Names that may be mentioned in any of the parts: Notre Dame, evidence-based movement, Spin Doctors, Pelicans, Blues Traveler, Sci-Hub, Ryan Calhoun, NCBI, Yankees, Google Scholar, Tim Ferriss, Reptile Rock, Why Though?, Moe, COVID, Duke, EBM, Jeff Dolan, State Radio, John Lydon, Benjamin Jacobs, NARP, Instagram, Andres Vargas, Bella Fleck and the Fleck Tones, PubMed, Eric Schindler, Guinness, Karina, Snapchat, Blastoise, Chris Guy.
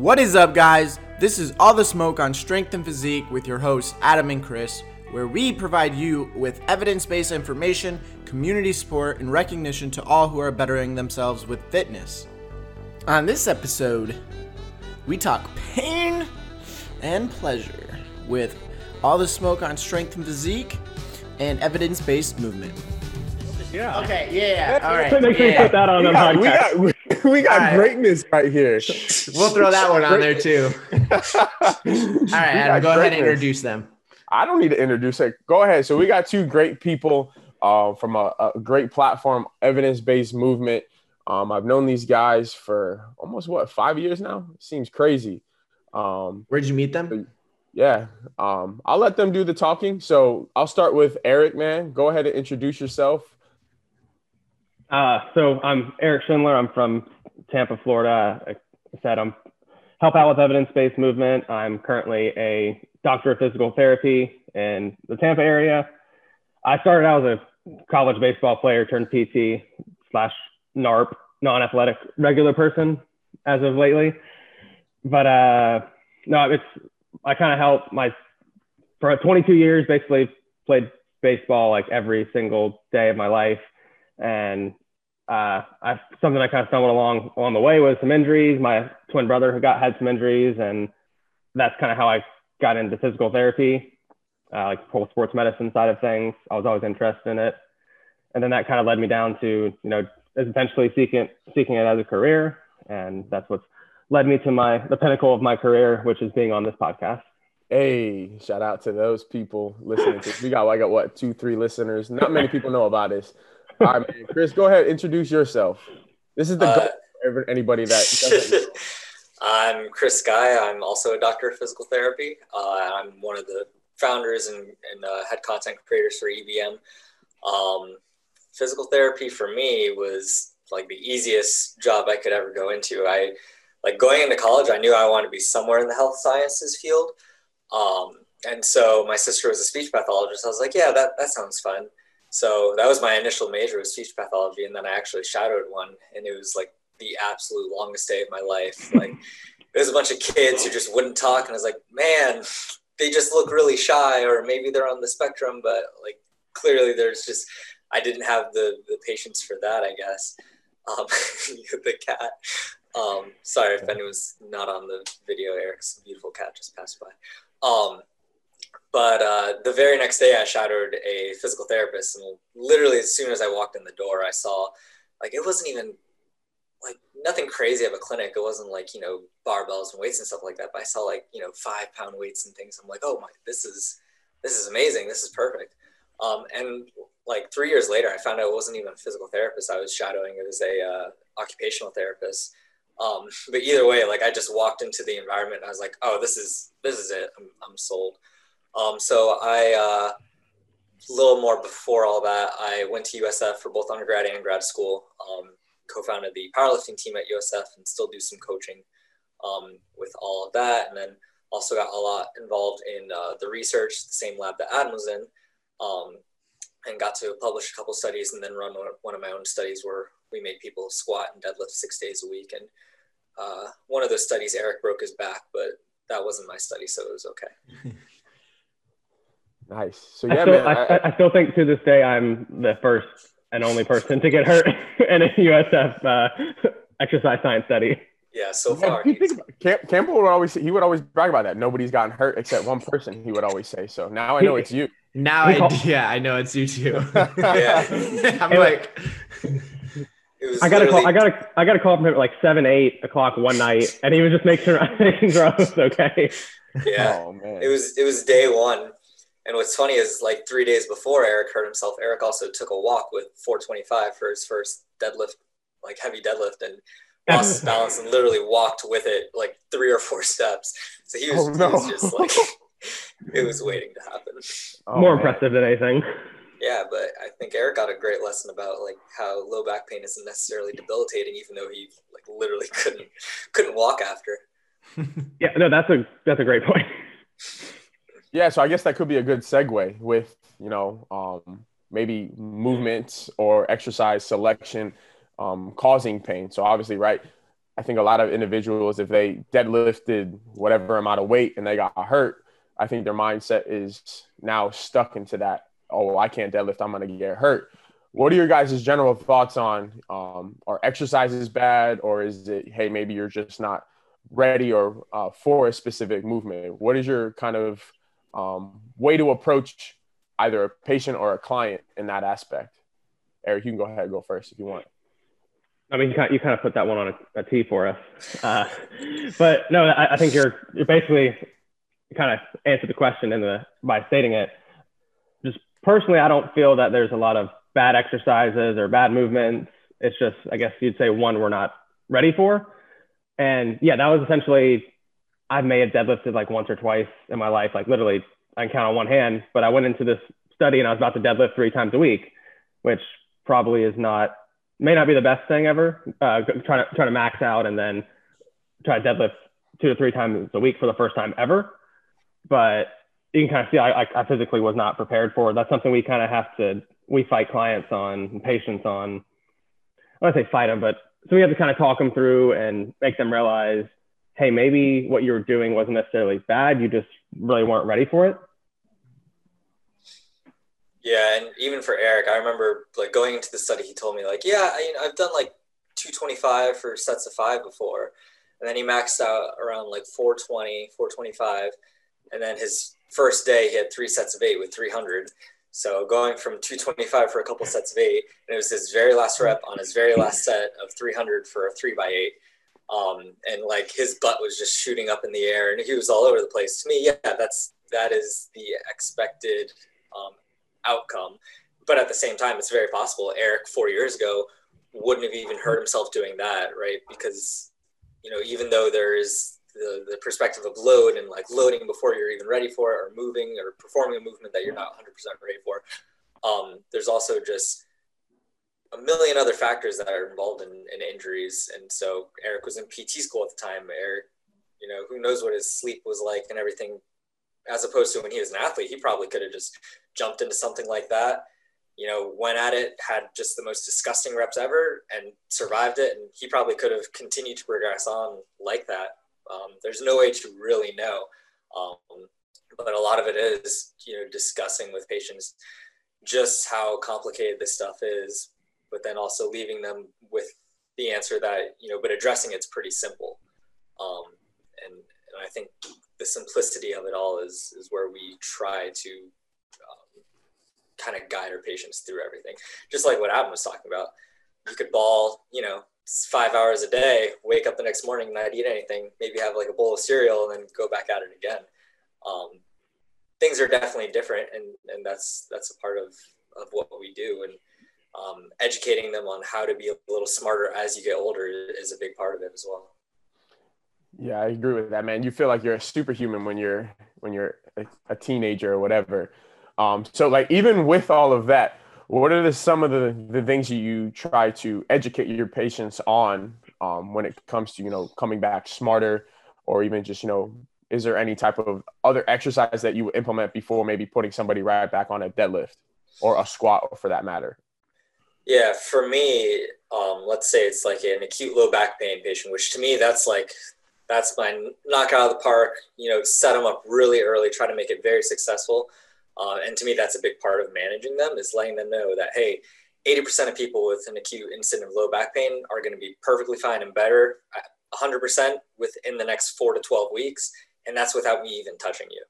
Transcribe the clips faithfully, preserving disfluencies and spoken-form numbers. What is up, guys? This is All the Smoke on Strength and Physique with your hosts Adam and Chris, where we provide you with evidence-based information, community support, and recognition to all who are bettering themselves with fitness. On this episode, we talk pain and pleasure with All the Smoke on Strength and Physique and evidence-based movement. Yeah. Okay, yeah, yeah. All right. Make sure yeah. you put that on we the got, podcast. We got, we got right. greatness right here. We'll throw that one on there too. All right, Adam, go greatness. ahead and introduce them. I don't need to introduce it. Go ahead. So we got two great people uh, from a, a great platform, evidence-based movement. Um, I've known these guys for almost, what, five years now? Seems crazy. Um, Where'd you meet them? Yeah. Um, I'll let them do the talking. So I'll start with Eric, man. Go ahead and introduce yourself. Uh, so I'm Eric Schindler. I'm from Tampa, Florida. Like I said, I'm help out with evidence-based movement. I'm currently a doctor of physical therapy in the Tampa area. I started out as a college baseball player turned P T slash NARP, non-athletic regular person as of lately. But uh, no, it's, I kind of help my, for twenty-two years, basically played baseball like every single day of my life. And uh, I, something I kind of stumbled along along the way was some injuries. My twin brother who got had some injuries, and that's kind of how I got into physical therapy, uh, like the whole sports medicine side of things. I was always interested in it, and then that kind of led me down to you know essentially seeking seeking it as a career, and that's what's led me to my the pinnacle of my career, which is being on this podcast. Hey, shout out to those people listening to this. We got like what two, three listeners. Not many people know about this. All right, man. Chris, go ahead. Introduce yourself. This is the uh, goal for anybody that doesn't. I'm Chris Guy. I'm also a doctor of physical therapy. Uh, I'm one of the founders and, and uh, head content creators for E B M. Um, physical therapy for me was like the easiest job I could ever go into. I like going into college, I knew I wanted to be somewhere in the health sciences field. Um, and so my sister was a speech pathologist. I was like, yeah, that, that sounds fun. So that was my initial major was speech pathology. And then I actually shadowed one, and it was like the absolute longest day of my life. Like there was a bunch of kids who just wouldn't talk. And I was like, man, they just look really shy, or maybe they're on the spectrum, but like clearly there's just, I didn't have the, the patience for that, I guess. Um, the cat, um, sorry if anyone's not on the video, Eric's beautiful cat just passed by. Um, But uh, the very next day, I shadowed a physical therapist, and literally as soon as I walked in the door, I saw, like, it wasn't even, like, nothing crazy of a clinic. It wasn't, like, you know, barbells and weights and stuff like that, but I saw, like, you know, five-pound weights and things. I'm like, oh, my, this is this is amazing. This is perfect. Um, and, like, three years later, I found out it wasn't even a physical therapist I was shadowing. It was a uh, occupational therapist. Um, but either way, like, I just walked into the environment, and I was like, oh, this is this is it. I'm, I'm sold. Um, so I, uh, a little more before all that, I went to U S F for both undergrad and grad school, um, co-founded the powerlifting team at U S F and still do some coaching, um, with all of that. And then also got a lot involved in, uh, the research, the same lab that Adam was in, um, and got to publish a couple studies and then run one of my own studies where we made people squat and deadlift six days a week. And, uh, one of those studies, Eric broke his back, but that wasn't my study, so it was okay. Nice. So yeah, I still, man, I, I, I still think to this day I'm the first and only person to get hurt in a U S F uh, exercise science study. Yeah, so far. Camp, Campbell would always he would always brag about that. Nobody's gotten hurt except one person. He would always say so. Now I know it's you. Now I yeah I know it's you too. yeah, I'm like. It was I got a call. I got a I got a call from him at like seven, eight o'clock one night, and he was just making sure I was okay. Yeah, oh, man. it was it was day one. And what's funny is like three days before Eric hurt himself, Eric also took a walk with four twenty-five for his first deadlift, like heavy deadlift, and lost his balance and literally walked with it like three or four steps. So he was, oh, no. he was just like, it was waiting to happen. Oh, More man. impressive than anything. Yeah, but I think Eric got a great lesson about like how low back pain isn't necessarily debilitating, even though he like literally couldn't couldn't walk after. Yeah, no, that's a that's a great point. Yeah, so I guess that could be a good segue with, you know, um, maybe movements or exercise selection um, causing pain. So obviously, right, I think a lot of individuals, if they deadlifted whatever amount of weight and they got hurt, I think their mindset is now stuck into that. Oh, well, I can't deadlift. I'm going to get hurt. What are your guys' general thoughts on, um, are exercises bad, or is it, hey, maybe you're just not ready or uh, for a specific movement? What is your kind of um, way to approach either a patient or a client in that aspect? Eric, you can go ahead and go first if you want. I mean, you kind of, you kind of put that one on a, a tee for us. Uh, but no, I, I think you're, you're basically kind of answered the question in the, by stating it. Just personally, I don't feel that there's a lot of bad exercises or bad movements. It's just, I guess you'd say, one we're not ready for. And yeah, that was essentially, I may have deadlifted like once or twice in my life, like literally I can count on one hand, but I went into this study and I was about to deadlift three times a week, which probably is not, may not be the best thing ever, uh, trying to, try to max out and then try to deadlift two to three times a week for the first time ever. But you can kind of see I, I physically was not prepared for. That's something we kind of have to, we fight clients on, patients on, I don't want to say fight them, but so we have to kind of talk them through and make them realize, hey, maybe what you were doing wasn't necessarily bad. You just really weren't ready for it. Yeah, and even for Eric, I remember like going into the study, he told me like, yeah, I, you know, I've done like two twenty-five for sets of five before. And then he maxed out around like four twenty, four twenty-five. And then his first day, he had three sets of eight with three hundred. So going from two twenty-five for a couple sets of eight, and it was his very last rep on his very last set of three hundred for a three by eight. Um, and like his butt was just shooting up in the air and he was all over the place. To me, yeah, that's, that is the expected um, outcome. But at the same time, it's very possible Eric four years ago wouldn't have even heard himself doing that, right? Because, you know, even though there is the, the perspective of load and like loading before you're even ready for it, or moving or performing a movement that you're not one hundred percent ready for, um, there's also just a million other factors that are involved in, in injuries. And so Eric was in P T school at the time. Eric, you know, who knows what his sleep was like and everything, as opposed to when he was an athlete, he probably could have just jumped into something like that, you know, went at it, had just the most disgusting reps ever and survived it. And he probably could have continued to progress on like that. Um, there's no way to really know. Um, but a lot of it is, you know, discussing with patients just how complicated this stuff is, but then also leaving them with the answer that, you know, but addressing it's pretty simple. Um, and, and I think the simplicity of it all is, is where we try to um, kind of guide our patients through everything. Just like what Adam was talking about, you could ball, you know, five hours a day, wake up the next morning and not eat anything, maybe have like a bowl of cereal and then go back at it again. Um, things are definitely different. And, and that's, that's a part of, of what we do. And, Um, educating them on how to be a little smarter as you get older is a big part of it as well. Yeah, I agree with that, man. You feel like you're a superhuman when you're when you're a teenager or whatever. Um, so like even with all of that, what are the, some of the, the things you try to educate your patients on um, when it comes to, you know, coming back smarter, or even just, you know, is there any type of other exercise that you would implement before maybe putting somebody right back on a deadlift or a squat for that matter? Yeah, for me, um, let's say it's like an acute low back pain patient, which to me, that's like, that's my knock out of the park, you know, set them up really early, try to make it very successful. Uh, and to me, that's a big part of managing them is letting them know that, hey, eighty percent of people with an acute incident of low back pain are going to be perfectly fine and better one hundred percent within the next four to twelve weeks. And that's without me even touching you.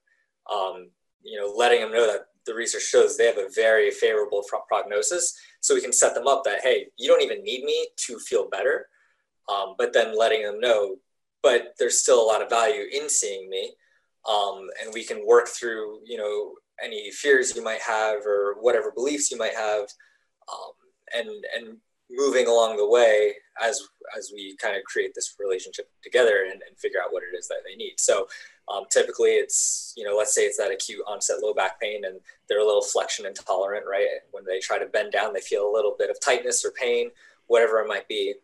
Um, you know, letting them know that the research shows they have a very favorable prognosis. So we can set them up that, hey, you don't even need me to feel better. Um, but then letting them know, but there's still a lot of value in seeing me. Um, and we can work through, you know, any fears you might have or whatever beliefs you might have. Um, and, and moving along the way as, as we kind of create this relationship together and, and figure out what it is that they need. So um, typically it's, you know, let's say it's that acute onset low back pain and they're a little flexion intolerant, right? When they try to bend down, they feel a little bit of tightness or pain, whatever it might be.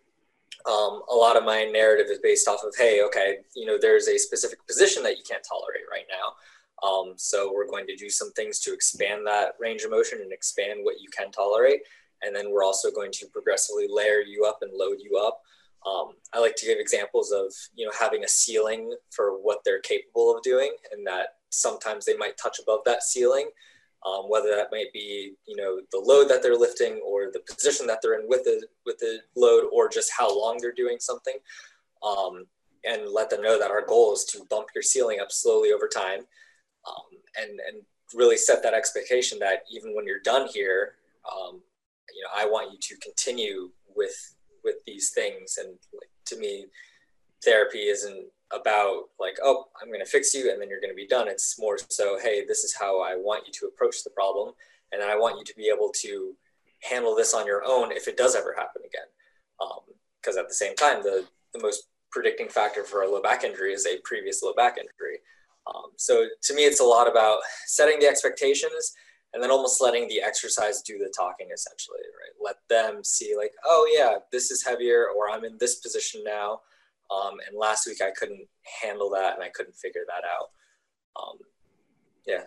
Um, a lot of my narrative is based off of, hey, okay, you know, there's a specific position that you can't tolerate right now. Um, so we're going to do some things to expand that range of motion and expand what you can tolerate. And then we're also going to progressively layer you up and load you up Um, I like to give examples of, you know, having a ceiling for what they're capable of doing, and that sometimes they might touch above that ceiling, um, whether that might be, you know, the load that they're lifting or the position that they're in with the, with the load, or just how long they're doing something, um, and let them know that our goal is to bump your ceiling up slowly over time, um, and, and really set that expectation that even when you're done here, um, you know, I want you to continue with with these things. And like, to me, therapy isn't about like, oh, I'm going to fix you and then you're going to be done. It's more so, hey, this is how I want you to approach the problem, and I want you to be able to handle this on your own if it does ever happen again. Um, because at the same time, the, the most predicting factor for a low back injury is a previous low back injury. Um, so to me, it's a lot about setting the expectations and then almost letting the exercise do the talking, essentially, right? Let them see like, oh yeah, this is heavier, or I'm in this position now. Um, and last week I couldn't handle that and I couldn't figure that out. Um, yeah.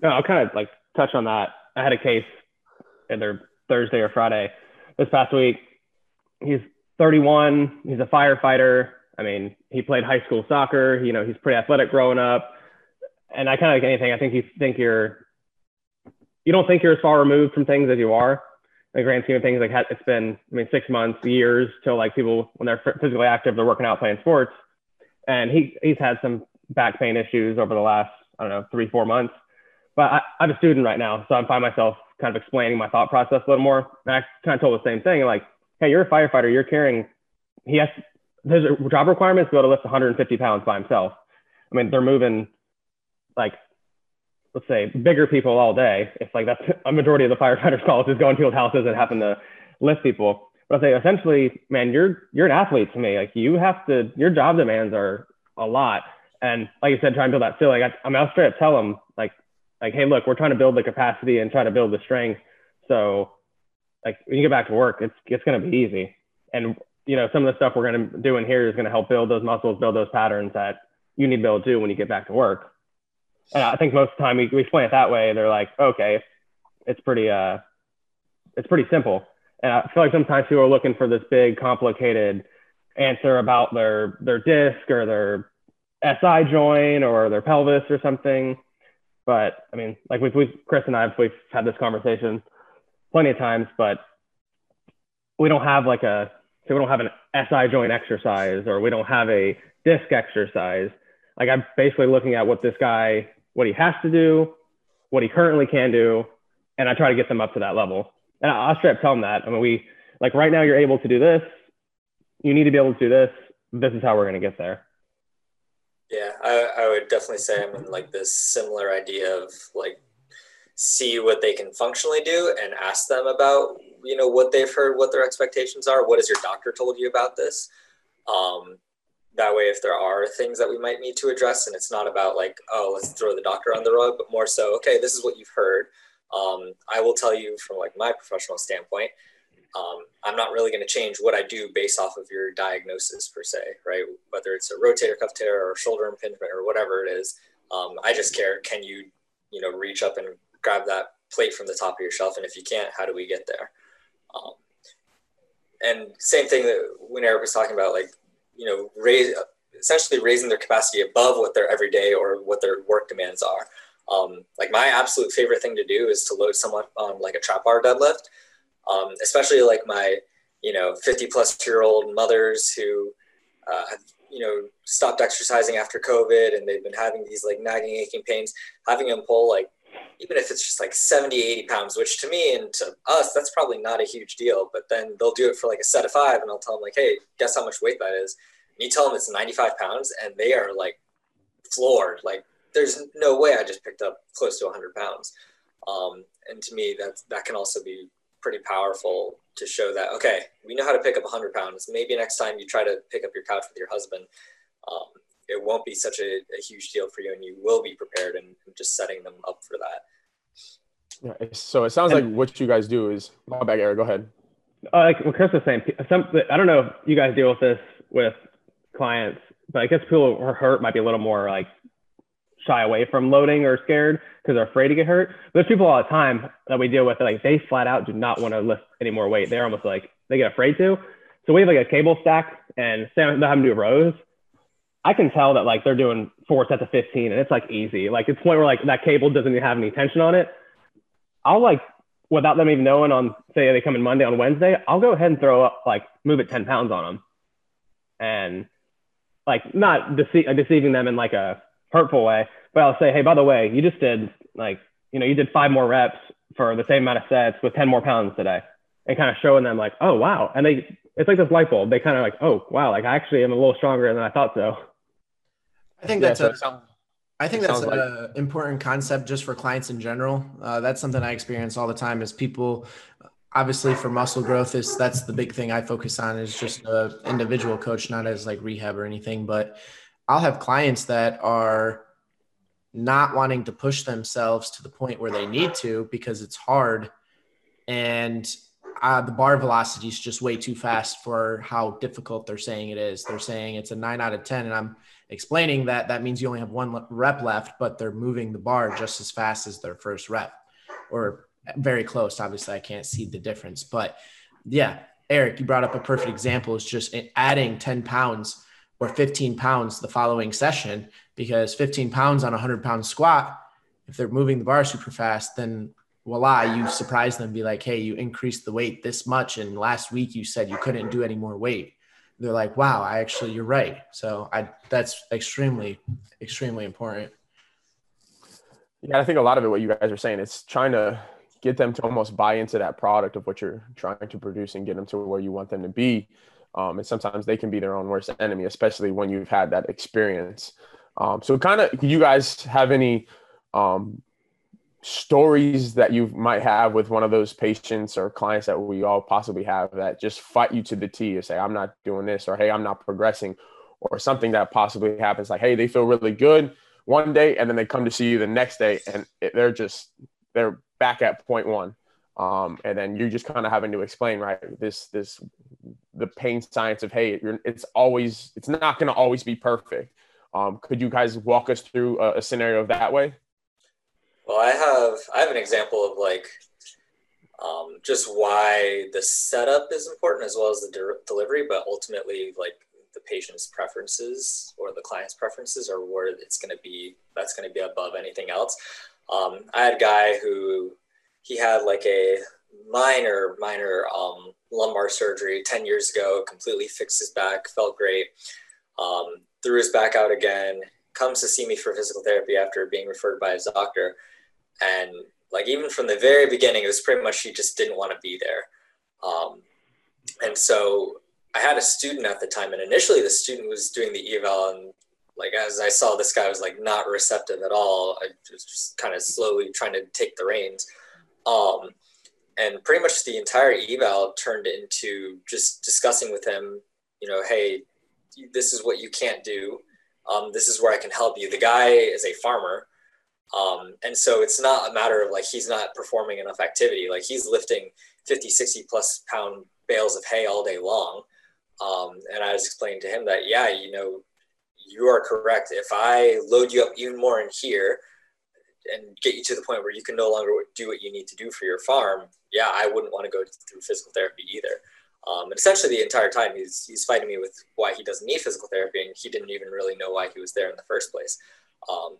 No, I'll kind of like touch on that. I had a case either Thursday or Friday this past week. He's thirty-one, he's a firefighter. I mean, he played high school soccer, you know, he's pretty athletic growing up. And I kind of like anything, I think you think you're, you don't think you're as far removed from things as you are. In the grand scheme of things, like it's been, I mean, six months, years till like people, when they're physically active, they're working out, playing sports. And he he's had some back pain issues over the last, I don't know, three, four months. But I, I'm a student right now, so I find myself kind of explaining my thought process a little more. And I kind of told the same thing, like, hey, you're a firefighter, you're carrying, he has, there's a job requirement to be able to lift one hundred fifty pounds by himself. I mean, they're moving like, let's say bigger people all day. It's like, that's a majority of the firefighters' calls is going to people's houses and happen to lift people. But I say, essentially, man, you're, you're an athlete to me. Like you have to, your job demands are a lot. And like you said, try and build that ceiling. I, I mean, I'll straight up tell them like, like, hey, look, we're trying to build the capacity and try to build the strength. So like when you get back to work, it's, it's going to be easy. And you know, some of the stuff we're going to do in here is going to help build those muscles, build those patterns that you need to be able to do when you get back to work. And I think most of the time we, we explain it that way. They're like, okay, it's pretty, uh, it's pretty simple. And I feel like sometimes people are looking for this big, complicated answer about their, their disc or their S I joint or their pelvis or something. But I mean, like we've, we've Chris and I, we've had this conversation plenty of times, but we don't have like a, so we don't have an S I joint exercise, or we don't have a disc exercise. Like I'm basically looking at what this guy, what he has to do, what he currently can do. And I try to get them up to that level. And I'll straight up tell them that. I mean, we like right now you're able to do this. You need to be able to do this. This is how we're going to get there. Yeah. I, I would definitely say I'm in like this similar idea of like, see what they can functionally do and ask them about, you know, what they've heard, what their expectations are. What has your doctor told you about this? Um, That way, if there are things that we might need to address, and it's not about like, oh, let's throw the doctor on the rug, but more so, okay, this is what you've heard. Um, I will tell you from like my professional standpoint, um, I'm not really going to change what I do based off of your diagnosis per se, right? Whether it's a rotator cuff tear or shoulder impingement or whatever it is, um, I just care, can you, you know, reach up and grab that plate from the top of your shelf? And if you can't, how do we get there? Um, and same thing that when Eric was talking about, like, you know, raise, essentially raising their capacity above what their everyday or what their work demands are. Um, like my absolute favorite thing to do is to load someone on like a trap bar deadlift, um, especially like my, you know, fifty plus year old mothers who, uh, have, you know, stopped exercising after COVID and they've been having these like nagging, aching pains, having them pull like, even if it's just like seventy, eighty pounds, which to me and to us, that's probably not a huge deal, but then they'll do it for like a set of five and I'll tell them like, hey, guess how much weight that is. And you tell them it's ninety-five pounds and they are like floored. Like there's no way I just picked up close to one hundred pounds. Um, and to me, that, that can also be pretty powerful to show that, okay, we know how to pick up one hundred pounds. Maybe next time you try to pick up your couch with your husband, um, it won't be such a, a huge deal for you, and you will be prepared, and just setting them up for that. Yeah, so it sounds and, like what you guys do is, my bad, Eric, go ahead. Uh, like what Chris was saying, some, I don't know if you guys deal with this with clients, but I guess people who are hurt might be a little more like shy away from loading or scared because they're afraid to get hurt. But there's people all the time that we deal with, like they flat out do not want to lift any more weight. They're almost like, they get afraid to. So we have like a cable stack and Sam, they'll have them do rows. I can tell that like they're doing four sets of fifteen and it's like easy. Like it's point where like that cable doesn't even have any tension on it. I'll like, without them even knowing, on say they come in Monday, on Wednesday, I'll go ahead and throw up, like move it ten pounds on them. And like not dece- deceiving them in like a hurtful way, but I'll say, hey, by the way, you just did like, you know, you did five more reps for the same amount of sets with ten more pounds today, and kind of showing them like, oh, wow. And they, it's like this light bulb. They kind of like, oh, wow. Like I actually am a little stronger than I thought so. I think that's yeah, a, sounds, I think that's an like. important concept just for clients in general. Uh, that's something I experience all the time is people, obviously for muscle growth is that's the big thing I focus on is just a individual coach, not as like rehab or anything, but I'll have clients that are not wanting to push themselves to the point where they need to because it's hard. And Uh, the bar velocity is just way too fast for how difficult they're saying it is. They're saying it's a nine out of ten. And I'm explaining that that means you only have one rep left, but they're moving the bar just as fast as their first rep or very close. Obviously I can't see the difference, but yeah, Eric, you brought up a perfect example is just adding ten pounds or fifteen pounds the following session, because fifteen pounds on a hundred pound squat, if they're moving the bar super fast, then voila, you surprise them, be like, hey, you increased the weight this much. And last week you said you couldn't do any more weight. They're like, wow, I actually, you're right. So I, that's extremely, extremely important. Yeah. I think a lot of it, what you guys are saying, it's trying to get them to almost buy into that product of what you're trying to produce and get them to where you want them to be. Um, and sometimes they can be their own worst enemy, especially when you've had that experience. Um, so kind of, you guys have any, um, stories that you might have with one of those patients or clients that we all possibly have that just fight you to the T and say, I'm not doing this, or hey, I'm not progressing, or something that possibly happens like, hey, they feel really good one day and then they come to see you the next day and they're just, they're back at point one. Um, and then you're just kind of having to explain, right, this, this, the pain science of, hey, you're, it's always, it's not going to always be perfect. Um, could you guys walk us through a, a scenario of that way? Well, I have I have an example of like um, just why the setup is important as well as the de- delivery, but ultimately like the patient's preferences or the client's preferences are where it's going to be. That's going to be above anything else. Um, I had a guy who he had like a minor minor um, lumbar surgery ten years ago. Completely fixed his back, felt great. Um, threw his back out again. Comes to see me for physical therapy after being referred by his doctor. And like, even from the very beginning, it was pretty much, she just didn't want to be there. Um, and so I had a student at the time, and initially the student was doing the eval. And like, as I saw, this guy was like not receptive at all. I was just kind of slowly trying to take the reins. Um, and pretty much the entire eval turned into just discussing with him, you know, hey, this is what you can't do. Um, this is where I can help you. The guy is a farmer. Um, and so it's not a matter of like, he's not performing enough activity. Like he's lifting fifty, sixty plus pound bales of hay all day long. Um, and I was explaining to him that, yeah, you know, you are correct. If I load you up even more in here and get you to the point where you can no longer do what you need to do for your farm, yeah, I wouldn't want to go through physical therapy either. Um, and essentially the entire time he's, he's fighting me with why he doesn't need physical therapy, and he didn't even really know why he was there in the first place. Um,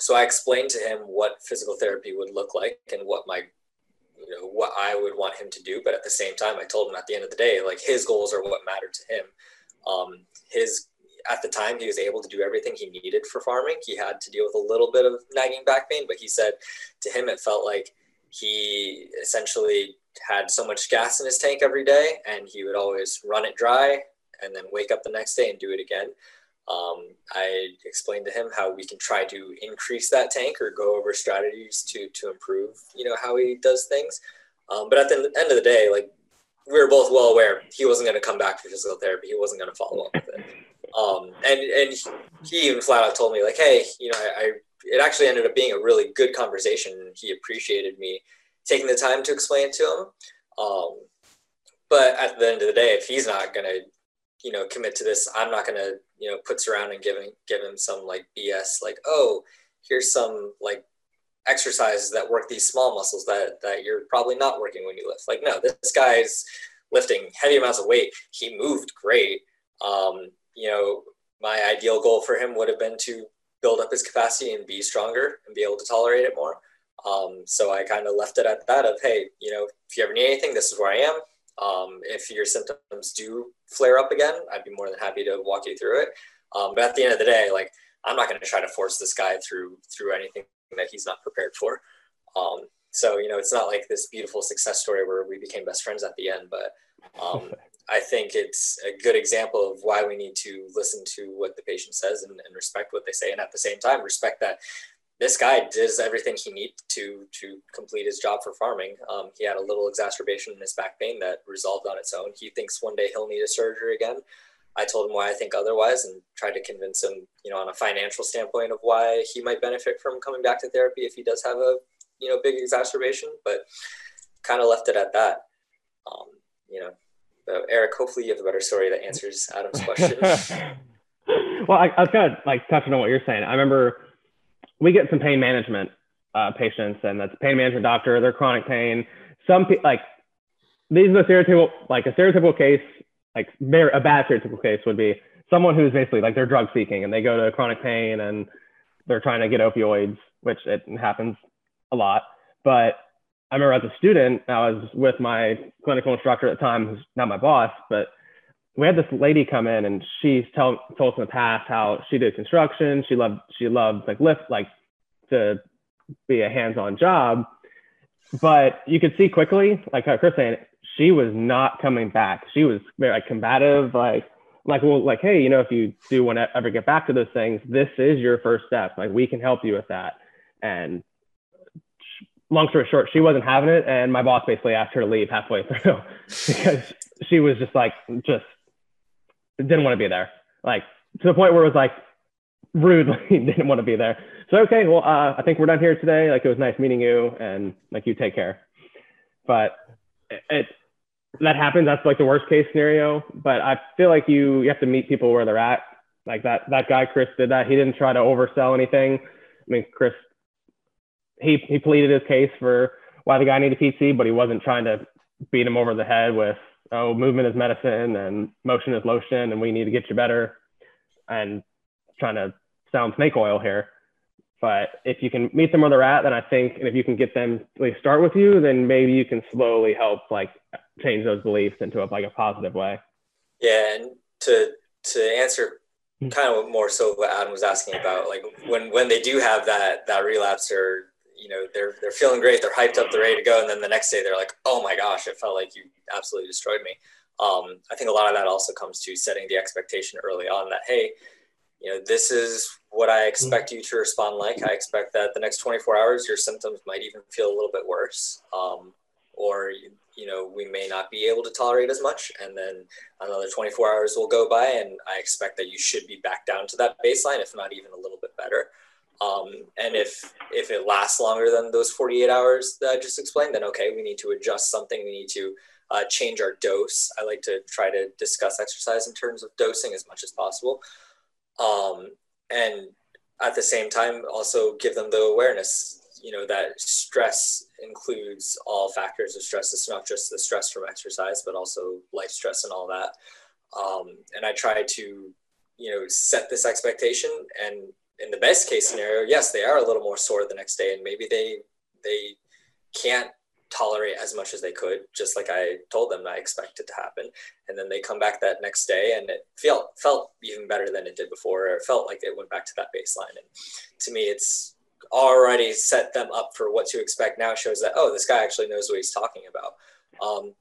so I explained to him what physical therapy would look like and what my, you know, what I would want him to do. But at the same time, I told him at the end of the day, like his goals are what matter to him. Um, his, at the time he was able to do everything he needed for farming. He had to deal with a little bit of nagging back pain, but he said to him, it felt like he essentially had so much gas in his tank every day, and he would always run it dry and then wake up the next day and do it again. Um, I explained to him how we can try to increase that tank or go over strategies to, to improve, you know, how he does things. Um, but at the end of the day, like we were both well aware he wasn't going to come back for physical therapy. He wasn't going to follow up with it. Um, and, and he even flat out told me like, hey, you know, I, I, it actually ended up being a really good conversation. He appreciated me taking the time to explain it to him. Um, but at the end of the day, if he's not going to, you know, commit to this, I'm not going to, you know, putz around and give him, give him some like B S, like, oh, here's some like exercises that work these small muscles that, that you're probably not working when you lift. Like, no, this guy's lifting heavy amounts of weight. He moved great. Um, you know, my ideal goal for him would have been to build up his capacity and be stronger and be able to tolerate it more. Um, so I kind of left it at that of, hey, you know, if you ever need anything, this is where I am. Um, if your symptoms do flare up again, I'd be more than happy to walk you through it. Um, but at the end of the day, like, I'm not going to try to force this guy through, through anything that he's not prepared for. Um, so, you know, it's not like this beautiful success story where we became best friends at the end, but, um, I think it's a good example of why we need to listen to what the patient says and, and respect what they say. And at the same time, respect that this guy does everything he needs to, to complete his job for farming. Um, he had a little exacerbation in his back pain that resolved on its own. He thinks one day he'll need a surgery again. I told him why I think otherwise and tried to convince him, you know, on a financial standpoint of why he might benefit from coming back to therapy if he does have a, you know, big exacerbation, but kind of left it at that. Um, you know, so Eric, hopefully you have a better story that answers Adam's question. Well, I, I was kind of like touching on what you're saying. I remember we get some pain management uh, patients, and that's pain management doctor, their chronic pain. Some people like, these are the stereotypical, like a stereotypical case, like very, a bad stereotypical case would be someone who's basically like they're drug seeking and they go to chronic pain and they're trying to get opioids, which it happens a lot. But I remember as a student, I was with my clinical instructor at the time, who's not my boss, but we had this lady come in and she's tell, told us in the past how she did construction. She loved, she loved like lift, like to be a hands-on job. But you could see quickly, like how Chris saying, she was not coming back. She was very like, combative, like, like, well, like, hey, you know, if you do want to ever get back to those things, this is your first step. Like, we can help you with that. And long story short, she wasn't having it, and my boss basically asked her to leave halfway through because she was just like, just didn't want to be there, like to the point where it was like rudely didn't want to be there. So okay, well, uh, I think we're done here today. Like it was nice meeting you, and like you take care. But it, it that happens. That's like the worst case scenario. But I feel like you you have to meet people where they're at. Like that that guy Chris did that. He didn't try to oversell anything. I mean, Chris. He, he pleaded his case for why the guy needed P T, but he wasn't trying to beat him over the head with, oh, movement is medicine and motion is lotion and we need to get you better and trying to sound snake oil here. But if you can meet them where they're at, then I think, and if you can get them to at least start with you, then maybe you can slowly help like change those beliefs into a, like a positive way. Yeah. And to, to answer kind of more so what Adam was asking about, like when, when they do have that, that relapse or, you know, they're they're feeling great, they're hyped up, they're ready to go, and then the next day they're like, oh my gosh, it felt like you absolutely destroyed me. Um, I think a lot of that also comes to setting the expectation early on that, hey, you know, this is what I expect you to respond like. I expect that the next twenty-four hours, your symptoms might even feel a little bit worse. Um, or, you know, we may not be able to tolerate as much. And then another twenty-four hours will go by, and I expect that you should be back down to that baseline, if not even a little bit better. Um, and if, if it lasts longer than those forty-eight hours that I just explained, then okay, we need to adjust something. We need to uh, change our dose. I like to try to discuss exercise in terms of dosing as much as possible. Um, and at the same time, also give them the awareness, you know, that stress includes all factors of stress. It's not just the stress from exercise, but also life stress and all that. Um, and I try to, you know, set this expectation, and in the best case scenario, yes, they are a little more sore the next day, and maybe they they can't tolerate as much as they could, just like I told them I expected to happen. And then they come back that next day, and it felt felt even better than it did before, or it felt like it went back to that baseline. And to me, it's already set them up for what to expect now. Shows that, oh, this guy actually knows what he's talking about. Um,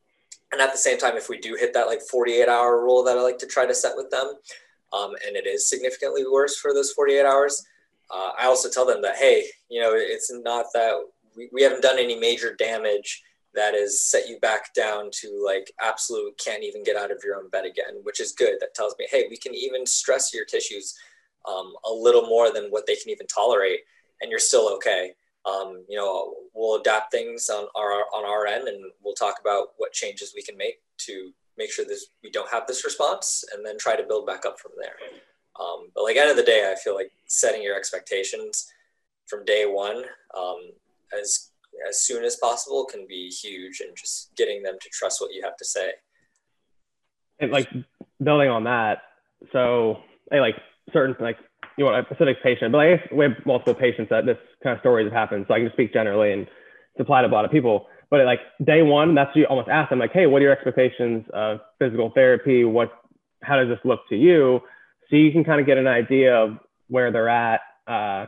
and at the same time, if we do hit that like forty-eight hour rule that I like to try to set with them, Um, and it is significantly worse for those forty-eight hours. Uh, I also tell them that, hey, you know, it's not that we, we haven't done any major damage that has set you back down to like absolute can't even get out of your own bed again, which is good. That tells me, hey, we can even stress your tissues um, a little more than what they can even tolerate, and you're still okay. Um, you know, we'll adapt things on our on our end, and we'll talk about what changes we can make to make sure this we don't have this response, and then try to build back up from there. Um, but like end of the day, I feel like setting your expectations from day one um, as as soon as possible can be huge, and just getting them to trust what you have to say and like building on that, so I like certain like you want a specific patient, but I guess we have multiple patients that this kind of stories have happened, so I can just speak generally and it's applied to a lot of people. But at, like day one, that's what you almost ask them, like, hey, what are your expectations of physical therapy? What, how does this look to you? So you can kind of get an idea of where they're at. Uh, I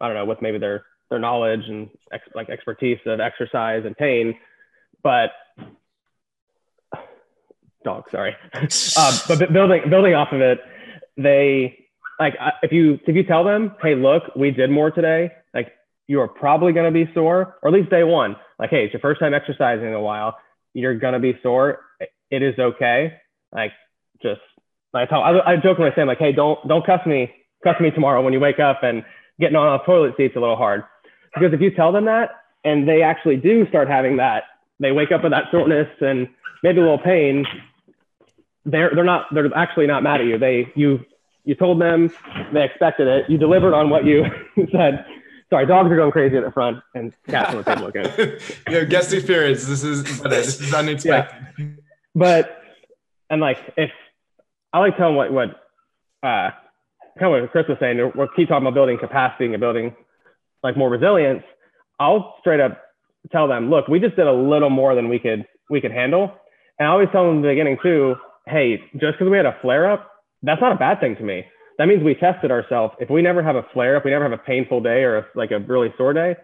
don't know, with maybe their their knowledge and ex like expertise of exercise and pain, but dog, sorry. uh, but building building off of it, they like if you if you tell them, hey, look, we did more today. Like you are probably going to be sore, or at least day one. Like, hey, it's your first time exercising in a while. You're going to be sore. It is okay. Like just like I, I jokingly say, like, hey, don't don't cuss me cuss me tomorrow when you wake up and getting on a toilet seat's a little hard. Because if you tell them that and they actually do start having that, they wake up with that soreness and maybe a little pain, they're they're not they're actually not mad at you. They you you told them, they expected it, you delivered on what you said. Sorry, dogs are going crazy at the front and cats on the table again. Yo, guest experience. This is this is unexpected. Yeah. But and like if I like telling what what uh kind of what Chris was saying, we'll keep talking about building capacity and building like more resilience. I'll straight up tell them, look, we just did a little more than we could we could handle. And I always tell them in the beginning too, hey, just because we had a flare up, that's not a bad thing to me. That means we tested ourselves. If we never have a flare up, we never have a painful day or a, like a really sore day,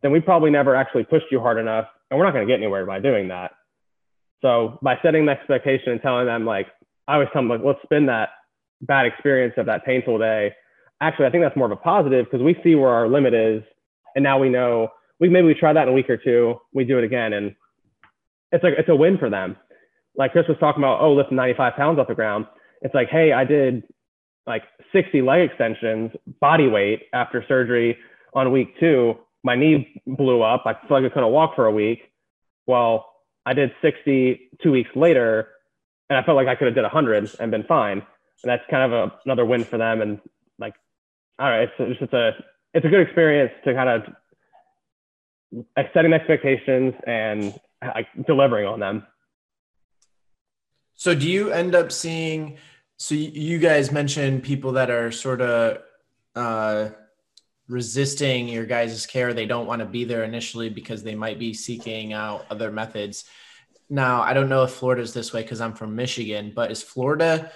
then we probably never actually pushed you hard enough. And we're not going to get anywhere by doing that. So by setting the expectation and telling them, like, I always tell them, like, let's spin that bad experience of that painful day. Actually, I think that's more of a positive because we see where our limit is. And now we know we maybe we try that in a week or two, we do it again. And it's like, it's a win for them. Like Chris was talking about, oh, lift ninety-five pounds off the ground. It's like, hey, I did like sixty leg extensions, body weight after surgery on week two, my knee blew up. I feel like I couldn't walk for a week. Well, I did sixty two weeks later and I felt like I could have did a hundred and been fine. And that's kind of a, another win for them. And like, I don't know, it's, it's just a, it's a good experience to kind of setting expectations and like delivering on them. So do you end up seeing, so you guys mentioned people that are sort of uh, resisting your guys' care. They don't want to be there initially because they might be seeking out other methods. Now, I don't know if Florida's this way because I'm from Michigan, but is Florida,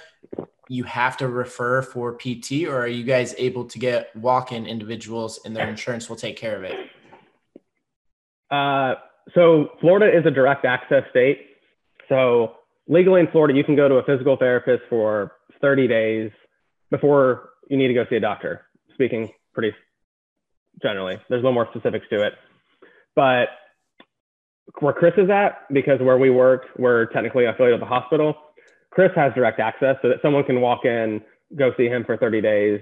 you have to refer for P T, or are you guys able to get walk-in individuals and their insurance will take care of it? Uh, so Florida is a direct access state. So legally in Florida, you can go to a physical therapist for thirty days before you need to go see a doctor. Speaking pretty generally, there's a little more specifics to it, but where Chris is at, because where we work, we're technically affiliated with the hospital. Chris has direct access so that someone can walk in, go see him for thirty days,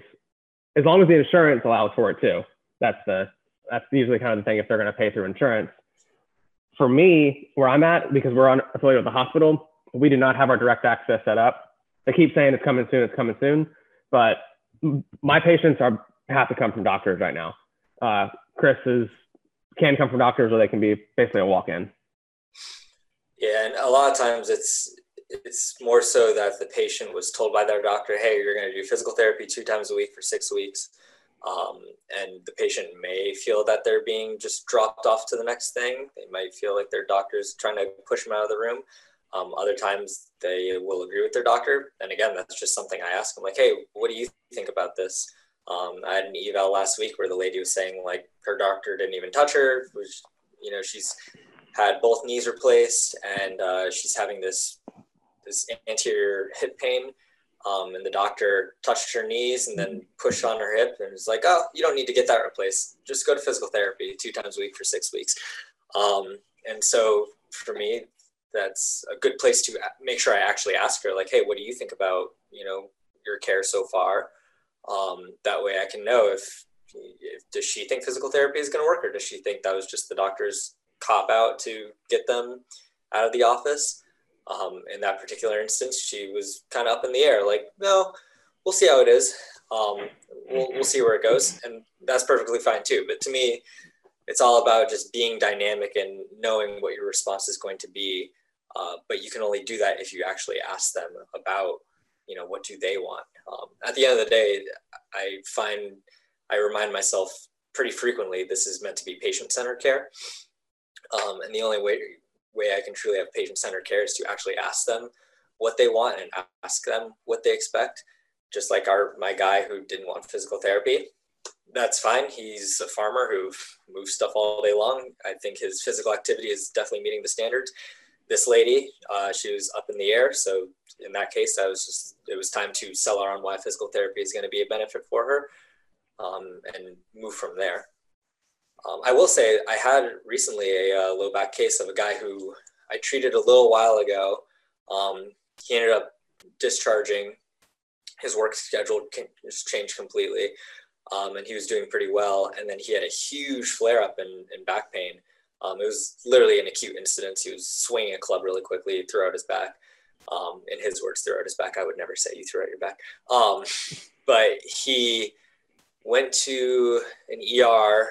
as long as the insurance allows for it too. That's the, that's usually kind of the thing if they're going to pay through insurance. For me, where I'm at, because we're on affiliated with the hospital, we do not have our direct access set up. They keep saying it's coming soon, it's coming soon, but my patients are have to come from doctors right now. Uh, Chris is can come from doctors, or they can be basically a walk-in. Yeah, and a lot of times it's it's more so that if the patient was told by their doctor, hey, you're going to do physical therapy two times a week for six weeks, um, and the patient may feel that they're being just dropped off to the next thing. They might feel like their doctor's trying to push them out of the room. Um, other times they will agree with their doctor. And again, that's just something I ask them, like, hey, what do you think about this? Um, I had an eval last week where the lady was saying like her doctor didn't even touch her, which, you know, she's had both knees replaced and uh, she's having this, this anterior hip pain. Um, and the doctor touched her knees and then pushed on her hip and was like, oh, you don't need to get that replaced. Just go to physical therapy two times a week for six weeks. Um, and so for me, that's a good place to make sure I actually ask her, like, hey, what do you think about, you know, your care so far? Um, that way I can know if, if, does she think physical therapy is going to work, or does she think that was just the doctor's cop out to get them out of the office? Um, in that particular instance, she was kind of up in the air, like, no, we'll see how it is. Um, we'll, we'll see where it goes. And that's perfectly fine too. But to me, it's all about just being dynamic and knowing what your response is going to be. Uh, but you can only do that if you actually ask them about, you know, what do they want? Um, at the end of the day, I find, I remind myself pretty frequently, this is meant to be patient-centered care. Um, and the only way, way I can truly have patient-centered care is to actually ask them what they want and ask them what they expect. Just like our, my guy who didn't want physical therapy, that's fine. He's a farmer who moves stuff all day long. I think his physical activity is definitely meeting the standards. This lady, uh, she was up in the air. So in that case, I was just, it was time to sell her on why physical therapy is going to be a benefit for her, um, and move from there. Um, I will say I had recently a uh, low back case of a guy who I treated a little while ago. Um, he ended up discharging. His work schedule changed completely, um, and he was doing pretty well. And then he had a huge flare up in, in back pain. Um, it was literally an acute incident. He was swinging a club really quickly throughout his back. Um, in his words, throughout his back. I would never say you throughout your back. Um, but he went to an E R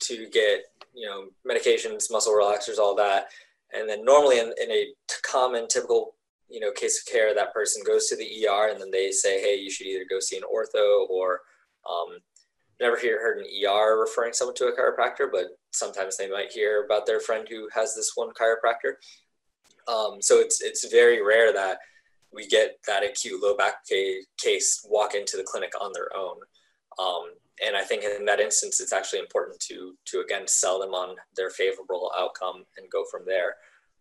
to get, you know, medications, muscle relaxers, all that. And then normally in, in a common, typical, you know, case of care, that person goes to the E R and then they say, hey, you should either go see an ortho or, um, never hear, heard an E R referring someone to a chiropractor, but sometimes they might hear about their friend who has this one chiropractor. Um, so it's, it's very rare that we get that acute low back case walk into the clinic on their own. Um, and I think in that instance, it's actually important to, to again, sell them on their favorable outcome and go from there.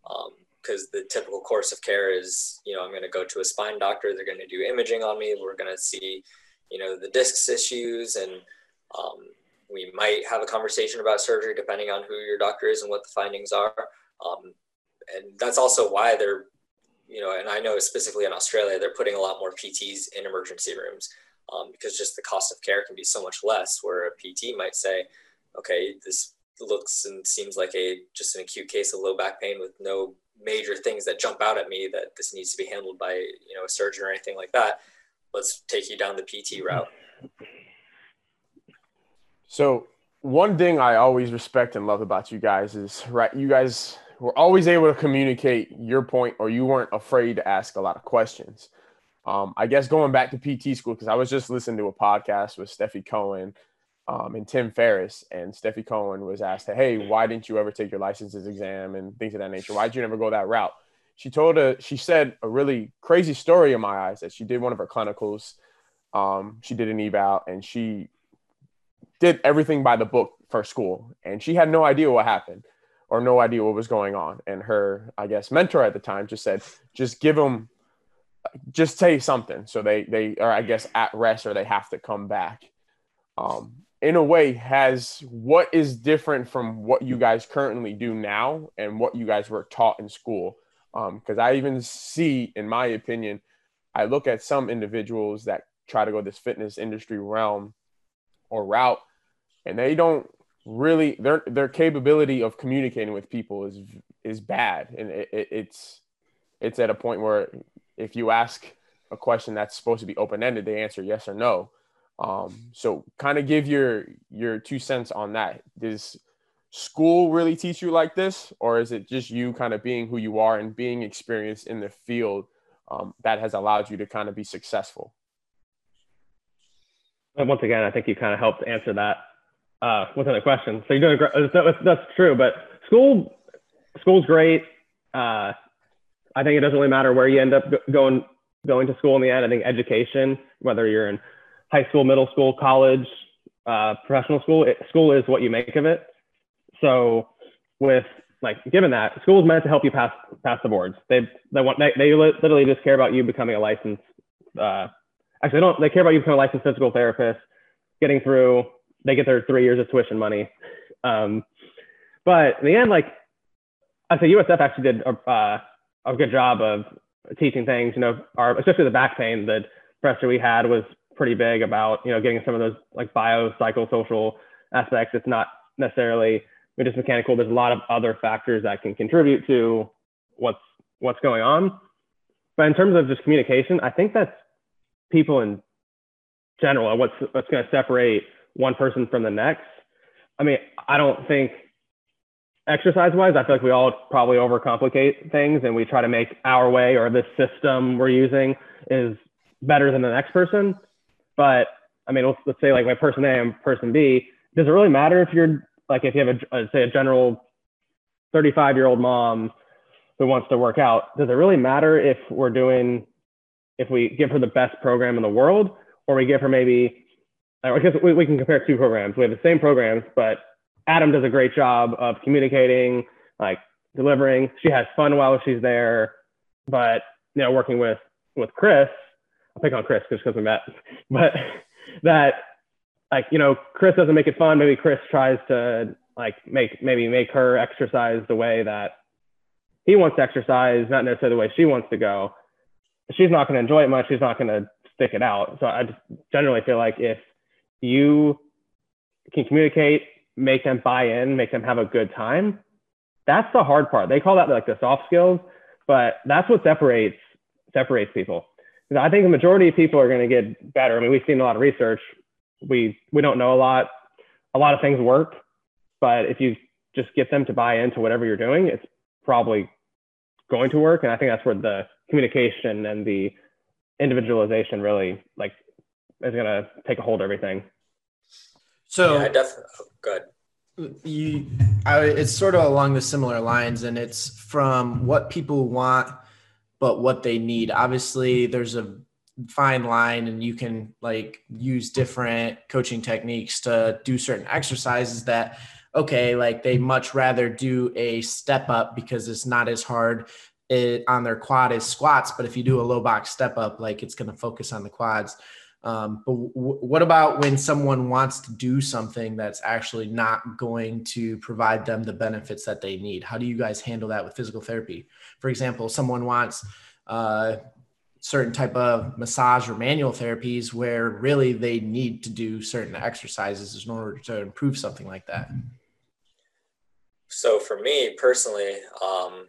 Um, because the typical course of care is, you know, I'm going to go to a spine doctor, they're going to do imaging on me, we're going to see, you know, the discs issues, and um, we might have a conversation about surgery depending on who your doctor is and what the findings are. Um, and that's also why they're, you know, and I know specifically in Australia, they're putting a lot more P Ts in emergency rooms, um, because just the cost of care can be so much less, where a P T might say, okay, this looks and seems like a just an acute case of low back pain with no major things that jump out at me that this needs to be handled by, you know, a surgeon or anything like that. Let's take you down the P T route. So one thing I always respect and love about you guys is, right, you guys were always able to communicate your point, or you weren't afraid to ask a lot of questions. Um, I guess going back to P T school, because I was just listening to a podcast with Steffi Cohen Um, and Tim Ferriss, and Steffi Cohen was asked, hey, why didn't you ever take your licenses exam and things of that nature? Why'd you never go that route? She told a, she said a really crazy story in my eyes, that she did one of her clinicals. Um, she did an eval and she did everything by the book for school. And she had no idea what happened, or no idea what was going on. And her, I guess, mentor at the time just said, just give them, just say something. So they, they are, I guess, at rest, or they have to come back. Um, in a way, has what is different from what you guys currently do now and what you guys were taught in school? Because um, I even see, in my opinion, I look at some individuals that try to go this fitness industry realm or route, and they don't really, their their capability of communicating with people is is bad. And it, it, it's it's at a point where if you ask a question that's supposed to be open-ended, they answer yes or no. Um, so kind of give your, your two cents on that. Does school really teach you like this, or is it just you kind of being who you are and being experienced in the field, um, that has allowed you to kind of be successful? And once again, I think you kind of helped answer that, uh, with another question. So you're doing great. That's, that's true, but school, school's great. Uh, I think it doesn't really matter where you end up going, going to school in the end. I think education, whether you're in high school, middle school, college, uh, professional school, it, school is what you make of it. So with, like, given that, school is meant to help you pass, pass the boards. They, they want, they, they literally just care about you becoming a licensed, uh, actually they don't, they care about you becoming a licensed physical therapist, getting through, they get their three years of tuition money. Um, but in the end, like, I say U S F actually did a, uh, a good job of teaching things, you know, our, especially the back pain, the professor we had was pretty big about, you know, getting some of those, like, bio, psychosocial aspects. It's not necessarily just mechanical. There's a lot of other factors that can contribute to what's, what's going on. But in terms of just communication, I think that's people in general, what's, what's going to separate one person from the next. I mean, I don't think exercise-wise, I feel like we all probably overcomplicate things, and we try to make our way or this system we're using is better than the next person. But I mean, let's, let's say like my person A and person B, does it really matter if you're like, if you have a, say a general thirty-five year old mom who wants to work out, does it really matter if we're doing, if we give her the best program in the world, or we give her maybe, I guess we, we can compare two programs. We have the same programs, but Adam does a great job of communicating, like delivering. She has fun while she's there, but you know, working with, with Chris, I'll pick on Chris because we met, but that like, you know, Chris doesn't make it fun. Maybe Chris tries to like make, maybe make her exercise the way that he wants to exercise, not necessarily the way she wants to go. She's not going to enjoy it much. She's not going to stick it out. So I just generally feel like if you can communicate, make them buy in, make them have a good time, that's the hard part. They call that like the soft skills, but that's what separates, separates people. I think the majority of people are going to get better. I mean, we've seen a lot of research. We we don't know a lot. A lot of things work, but if you just get them to buy into whatever you're doing, it's probably going to work. And I think that's where the communication and the individualization really like is going to take a hold of everything. So yeah, I definitely oh, good. You, I, it's sort of along the similar lines, and it's from what people want, but what they need. Obviously there's a fine line, and you can like use different coaching techniques to do certain exercises that, okay, like they much rather do a step up because it's not as hard it, on their quad as squats. But if you do a low box step up, like it's going to focus on the quads. Um, but w- what about when someone wants to do something that's actually not going to provide them the benefits that they need? How do you guys handle that with physical therapy? For example, someone wants uh, certain type of massage or manual therapies where really they need to do certain exercises in order to improve something like that. So for me personally, um,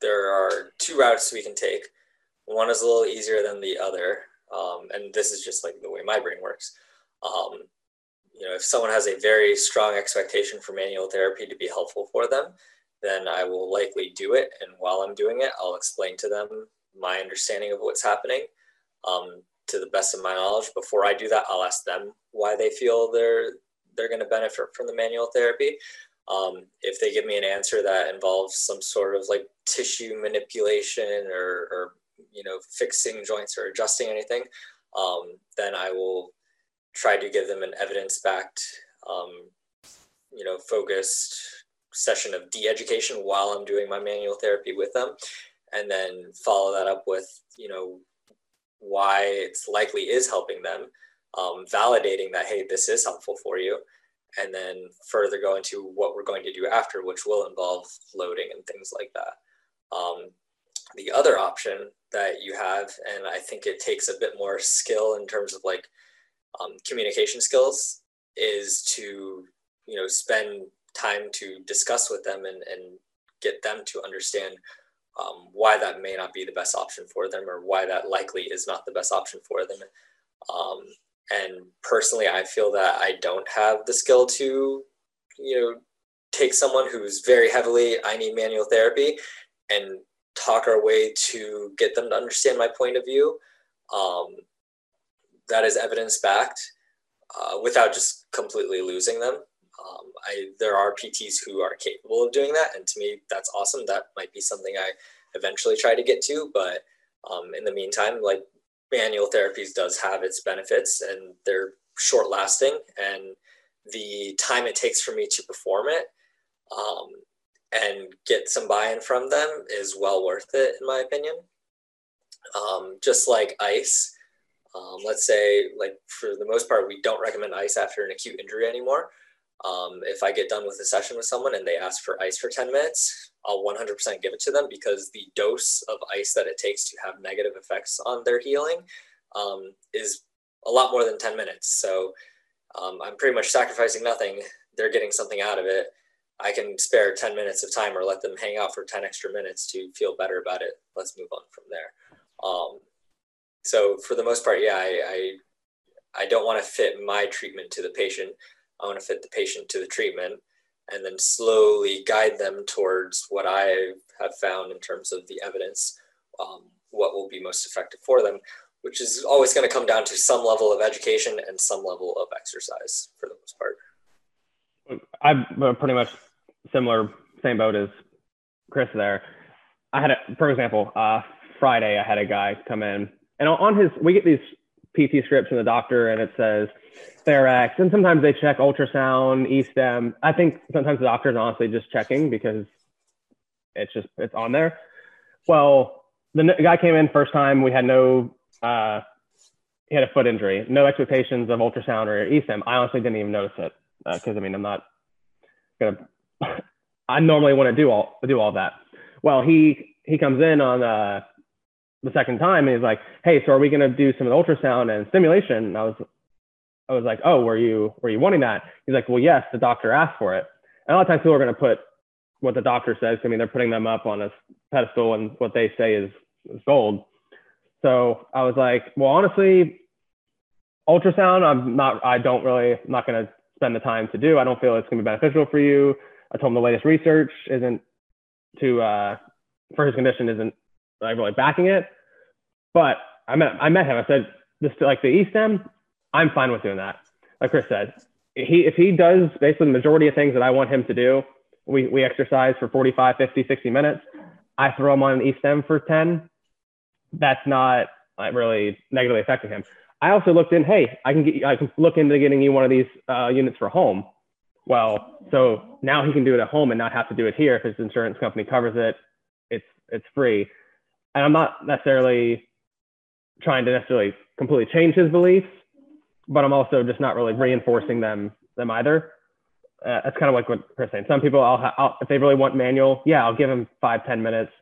there are two routes we can take. One is a little easier than the other. Um, and this is just like the way my brain works. Um, you know, if someone has a very strong expectation for manual therapy to be helpful for them, then I will likely do it. And while I'm doing it, I'll explain to them my understanding of what's happening um, to the best of my knowledge. Before I do that, I'll ask them why they feel they're they're going to benefit from the manual therapy. Um, if they give me an answer that involves some sort of like tissue manipulation or, or you know, fixing joints or adjusting anything, um, then I will try to give them an evidence-backed, um, you know, focused session of de-education while I'm doing my manual therapy with them. And then follow that up with, you know, why it's likely is helping them, um, validating that, hey, this is helpful for you. And then further go into what we're going to do after, which will involve loading and things like that. Um, the other option that you have, and I think it takes a bit more skill in terms of like um, communication skills, is to, you know, spend time to discuss with them and, and get them to understand um, why that may not be the best option for them, or why that likely is not the best option for them. Um, and personally, I feel that I don't have the skill to, you know, take someone who's very heavily, I need manual therapy, and talk our way to get them to understand my point of view. Um, that is evidence-backed uh, without just completely losing them. Um, I, there are P Ts who are capable of doing that, and to me, that's awesome. That might be something I eventually try to get to, but um, in the meantime, like manual therapies does have its benefits, and they're short-lasting, and the time it takes for me to perform it um, and get some buy-in from them is well worth it, in my opinion. Um, just like ice, um, let's say, like for the most part, we don't recommend ice after an acute injury anymore. Um, if I get done with a session with someone and they ask for ice for ten minutes, I'll one hundred percent give it to them, because the dose of ice that it takes to have negative effects on their healing um, is a lot more than ten minutes. So um, I'm pretty much sacrificing nothing. They're getting something out of it. I can spare ten minutes of time, or let them hang out for ten extra minutes to feel better about it. Let's move on from there. Um, so for the most part, yeah, I, I, I don't want to fit my treatment to the patient. I want to fit the patient to the treatment, and then slowly guide them towards what I have found in terms of the evidence, um, what will be most effective for them, which is always going to come down to some level of education and some level of exercise for the most part. I'm pretty much similar, same boat as Chris there. I had, a, for example, uh, Friday, I had a guy come in, and on his, we get these P T scripts from the doctor, and it says Therax, and sometimes they check ultrasound, E-stem. I think sometimes the doctor's honestly just checking because it's just, it's on there. Well, the guy came in first time, we had no, uh, he had a foot injury, no expectations of ultrasound or E-stem. I honestly didn't even notice it because, uh, I mean, I'm not going to, I normally want to do all, do all that. Well, he, he comes in on uh, the second time, and he's like, hey, so are we going to do some of the ultrasound and stimulation? And I was, I was like, oh, were you, were you wanting that? He's like, well, yes, the doctor asked for it. And a lot of times people are going to put what the doctor says. I mean, they're putting them up on a pedestal, and what they say is, is gold. So I was like, well, honestly, ultrasound, I'm not, I don't really, I'm not going to spend the time to do. I don't feel it's going to be beneficial for you. I told him the latest research isn't, to uh for his condition isn't like really backing it, but I met I met him. I said, this, like the E-stem, I'm fine with doing that. Like Chris said, he if he does basically the majority of things that I want him to do, we we exercise for forty-five, fifty, sixty minutes. I throw him on an E-stem for ten. That's not like really negatively affecting him. I also looked in, hey, I can get I can look into getting you one of these uh units for home. Well, so now he can do it at home and not have to do it here. If his insurance company covers it, it's it's free. And I'm not necessarily trying to necessarily completely change his beliefs, but I'm also just not really reinforcing them them either. Uh, that's kind of like what Chris saying. Some people, I'll, I'll, if they really want manual, yeah, I'll give them five, ten minutes.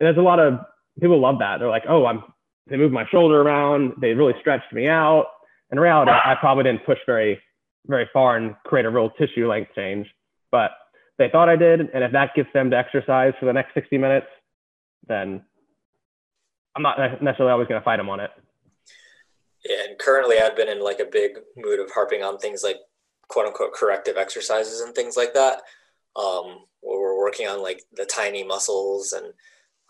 And there's a lot of people love that. They're like, oh, I'm they moved my shoulder around. They really stretched me out. In reality, I probably didn't push very very far and create a real tissue length change, but they thought I did. And if that gets them to exercise for the next sixty minutes, then I'm not necessarily always going to fight them on it. Yeah, and currently I've been in like a big mood of harping on things like quote unquote corrective exercises and things like that, um, where we're working on like the tiny muscles and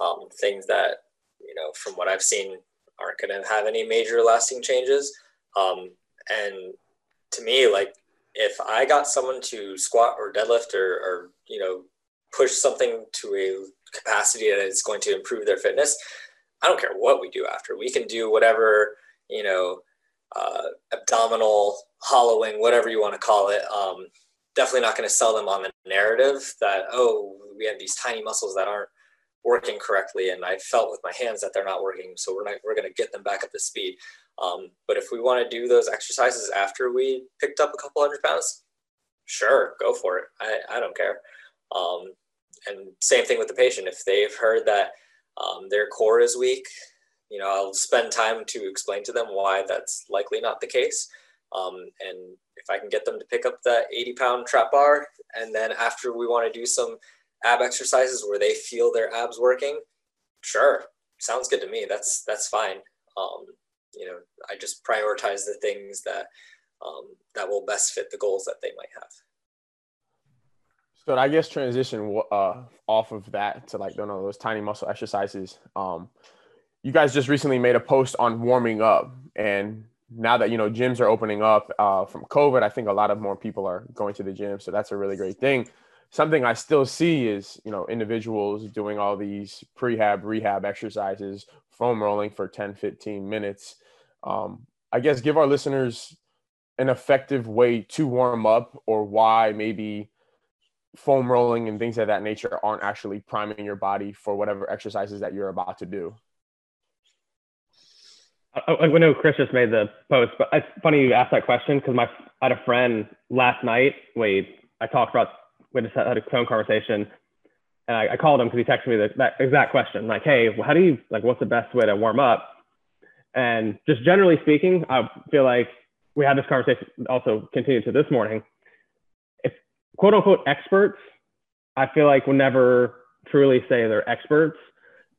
um, things that, you know, from what I've seen aren't going to have any major lasting changes. Um, and to me, like if I got someone to squat or deadlift or, or, you know, push something to a capacity that is going to improve their fitness, I don't care what we do after. We can do whatever, you know, uh, abdominal hollowing, whatever you want to call it. Um, definitely not going to sell them on the narrative that, oh, we have these tiny muscles that aren't working correctly, and I felt with my hands that they're not working, so we're not, we're going to get them back up to speed. Um, but if we want to do those exercises after we picked up a couple hundred pounds, sure, go for it. I, I don't care. Um, and same thing with the patient. If they've heard that um, their core is weak, you know, I'll spend time to explain to them why that's likely not the case. Um, and if I can get them to pick up that eighty pound trap bar, and then after we want to do some ab exercises where they feel their abs working, sure, sounds good to me. That's, that's fine. Um, you know, I just prioritize the things that, um, that will best fit the goals that they might have. So I guess transition uh, off of that to like, don't know, those tiny muscle exercises. Um, you guys just recently made a post on warming up, and now that, you know, gyms are opening up uh, from COVID, I think a lot of more people are going to the gym. So that's a really great thing. Something I still see is, you know, individuals doing all these prehab, rehab exercises, foam rolling for ten, fifteen minutes. Um, I guess give our listeners an effective way to warm up, or why maybe foam rolling and things of that nature aren't actually priming your body for whatever exercises that you're about to do. I, I know Chris just made the post, but it's funny you asked that question because my I had a friend last night. Wait, I talked about we just had a phone conversation, and I, I called him because he texted me the, that exact question. Like, hey, how do you, like, what's the best way to warm up? And just generally speaking, I feel like we had this conversation also continue to this morning. If quote unquote experts, I feel like will never truly say they're experts.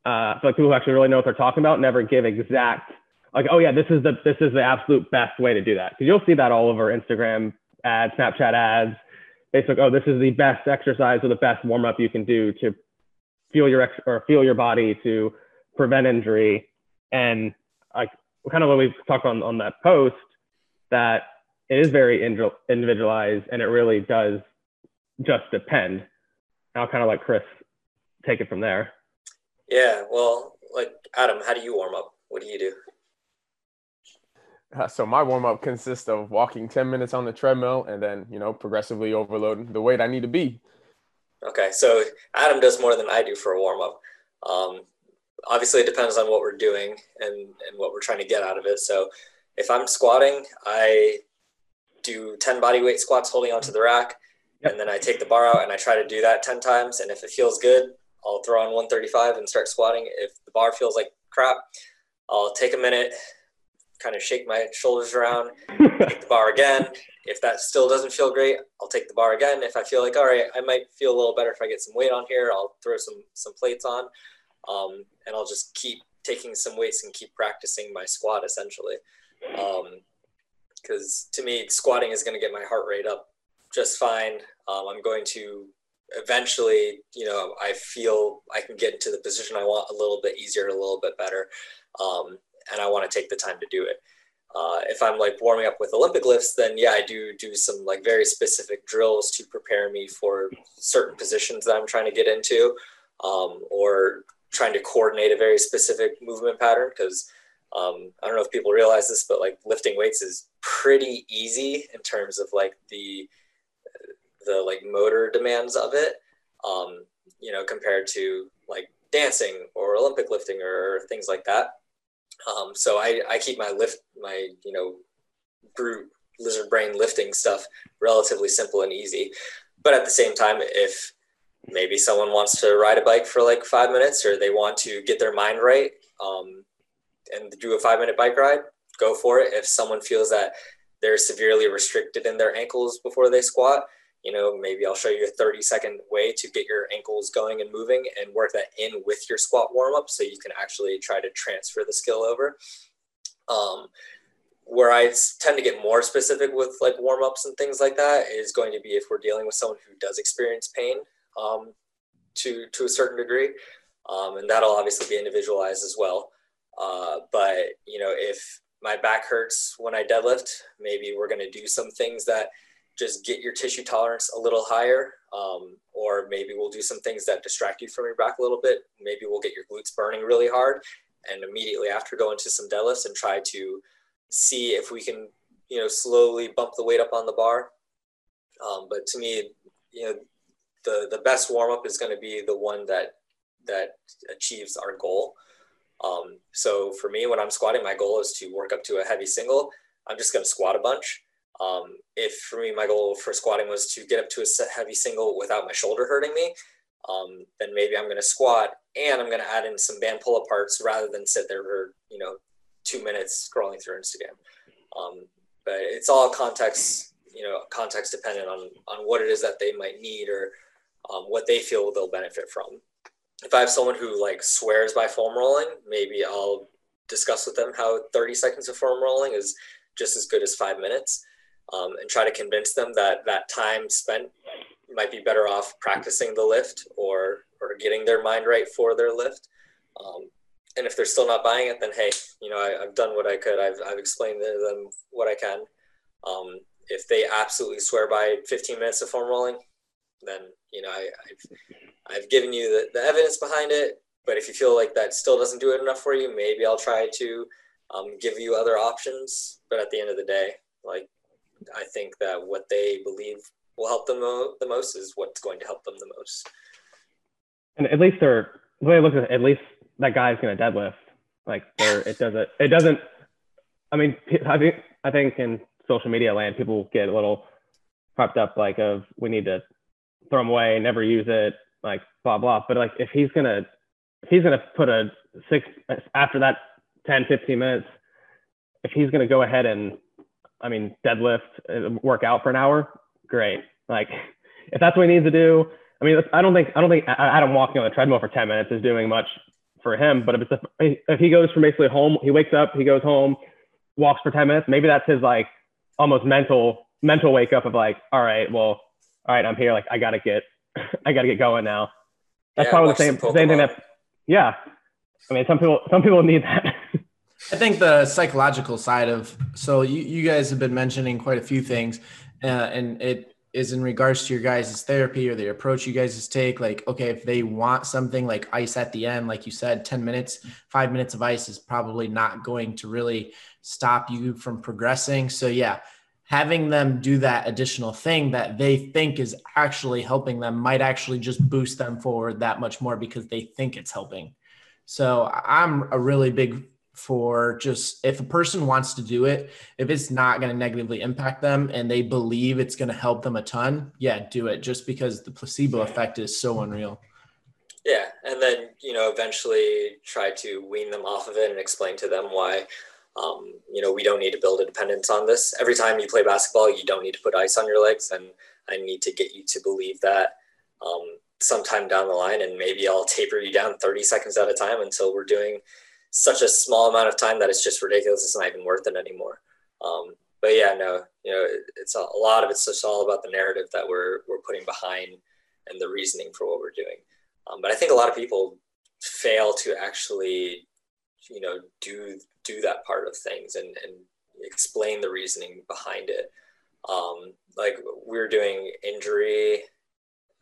Uh, I feel like people who actually really know what they're talking about never give exact, like, oh yeah, this is the, this is the absolute best way to do that. Cause you'll see that all over Instagram ads, Snapchat ads, basically, oh, this is the best exercise or the best warm up you can do to fuel your ex or fuel your body to prevent injury. And I kind of when we talked on on that post that it is very individualized and it really does just depend. I'll kind of let Chris take it from there. Yeah, well, like Adam, how do you warm up? What do you do? Uh, so my warm up consists of walking ten minutes on the treadmill and then, you know, progressively overloading the weight I need to be. Okay, so Adam does more than I do for a warm up. Um, obviously, it depends on what we're doing and, and what we're trying to get out of it. So if I'm squatting, I do ten bodyweight squats holding onto the rack. Yep. And then I take the bar out and I try to do that ten times. And if it feels good, I'll throw on one thirty-five and start squatting. If the bar feels like crap, I'll take a minute, kind of shake my shoulders around, take the bar again. If that still doesn't feel great, I'll take the bar again. If I feel like, all right, I might feel a little better if I get some weight on here, I'll throw some some plates on. Um, and I'll just keep taking some weights and keep practicing my squat, essentially. Um, because to me, squatting is going to get my heart rate up just fine. Um, I'm going to eventually, you know, I feel I can get into the position I want a little bit easier, a little bit better. Um, and I want to take the time to do it. Uh, if I'm like warming up with Olympic lifts, then yeah, I do do some like very specific drills to prepare me for certain positions that I'm trying to get into, um, or trying to coordinate a very specific movement pattern. Because um, I don't know if people realize this, but like lifting weights is pretty easy in terms of like the the like motor demands of it, um, you know, compared to like dancing or Olympic lifting or things like that. Um, so I, I keep my lift, my, you know, brute lizard brain lifting stuff relatively simple and easy. But at the same time, if maybe someone wants to ride a bike for like five minutes or they want to get their mind right, um, and do a five minute bike ride, go for it. If someone feels that they're severely restricted in their ankles before they squat, you know, maybe I'll show you a thirty second way to get your ankles going and moving and work that in with your squat warm up so you can actually try to transfer the skill over. Um, where I tend to get more specific with like warm ups and things like that is going to be if we're dealing with someone who does experience pain um, to, to a certain degree. Um, and that'll obviously be individualized as well. Uh, but, you know, if my back hurts when I deadlift, maybe we're going to do some things that just get your tissue tolerance a little higher. Um, or maybe we'll do some things that distract you from your back a little bit. Maybe we'll get your glutes burning really hard and immediately after go into some deadlifts and try to see if we can, you know, slowly bump the weight up on the bar. Um, but to me, you know, the, the best warm up is going to be the one that, that achieves our goal. Um, so for me, when I'm squatting, my goal is to work up to a heavy single. I'm just going to squat a bunch. Um, if for me, my goal for squatting was to get up to a heavy single without my shoulder hurting me, um, then maybe I'm going to squat and I'm going to add in some band pull aparts rather than sit there for, you know, two minutes scrolling through Instagram. Um, but it's all context, you know, context dependent on, on what it is that they might need or, um, what they feel they'll benefit from. If I have someone who like swears by foam rolling, maybe I'll discuss with them how thirty seconds of foam rolling is just as good as five minutes. Um, and try to convince them that that time spent might be better off practicing the lift or or getting their mind right for their lift. Um, and if they're still not buying it, then hey, you know, I, I've done what I could. I've, I've explained to them what I can. Um, if they absolutely swear by fifteen minutes of foam rolling, then, you know, I, I've, I've given you the, the evidence behind it. But if you feel like that still doesn't do it enough for you, maybe I'll try to um, give you other options. But at the end of the day, like, I think that what they believe will help them mo the most is what's going to help them the most. And at least they're, the way I look at it, at least that guy's going to deadlift. Like they're, it doesn't, it doesn't, I mean, I think, I think in social media land, people get a little prepped up like of, we need to throw him away, never use it, like blah, blah. But like, if he's going to, if he's going to put a six, after that ten, fifteen minutes, if he's going to go ahead and, I mean, deadlift, work out for an hour, great. Like, if that's what he needs to do, I mean, I don't think, I don't think Adam walking on the treadmill for ten minutes is doing much for him, but if, it's a, if he goes from basically home, he wakes up, he goes home, walks for ten minutes, maybe that's his like almost mental, mental wake up of like, all right, well, all right, I'm here. Like, I gotta get, I gotta get going now. That's yeah, probably the same, the same thing that, yeah. I mean, some people, some people need that. I think the psychological side of, so you, you guys have been mentioning quite a few things, uh, and it is in regards to your guys' therapy or the approach you guys take. Like, okay, if they want something like ice at the end, like you said, ten minutes, five minutes of ice is probably not going to really stop you from progressing. So yeah, having them do that additional thing that they think is actually helping them might actually just boost them forward that much more because they think it's helping. So I'm a really big for just, if a person wants to do it, if it's not going to negatively impact them and they believe it's going to help them a ton, yeah, do it, just because the placebo effect is so unreal. Yeah. And then, you know, eventually try to wean them off of it and explain to them why, um, you know, we don't need to build a dependence on this. Every time you play basketball, you don't need to put ice on your legs. And I need to get you to believe that, um, sometime down the line, and maybe I'll taper you down thirty seconds at a time until we're doing such a small amount of time that it's just ridiculous. It's not even worth it anymore. Um, but yeah, no, you know, it's a, a lot of, it's just all about the narrative that we're, we're putting behind and the reasoning for what we're doing. Um, but I think a lot of people fail to actually, you know, do, do that part of things and, and explain the reasoning behind it. Um, like we're doing injury,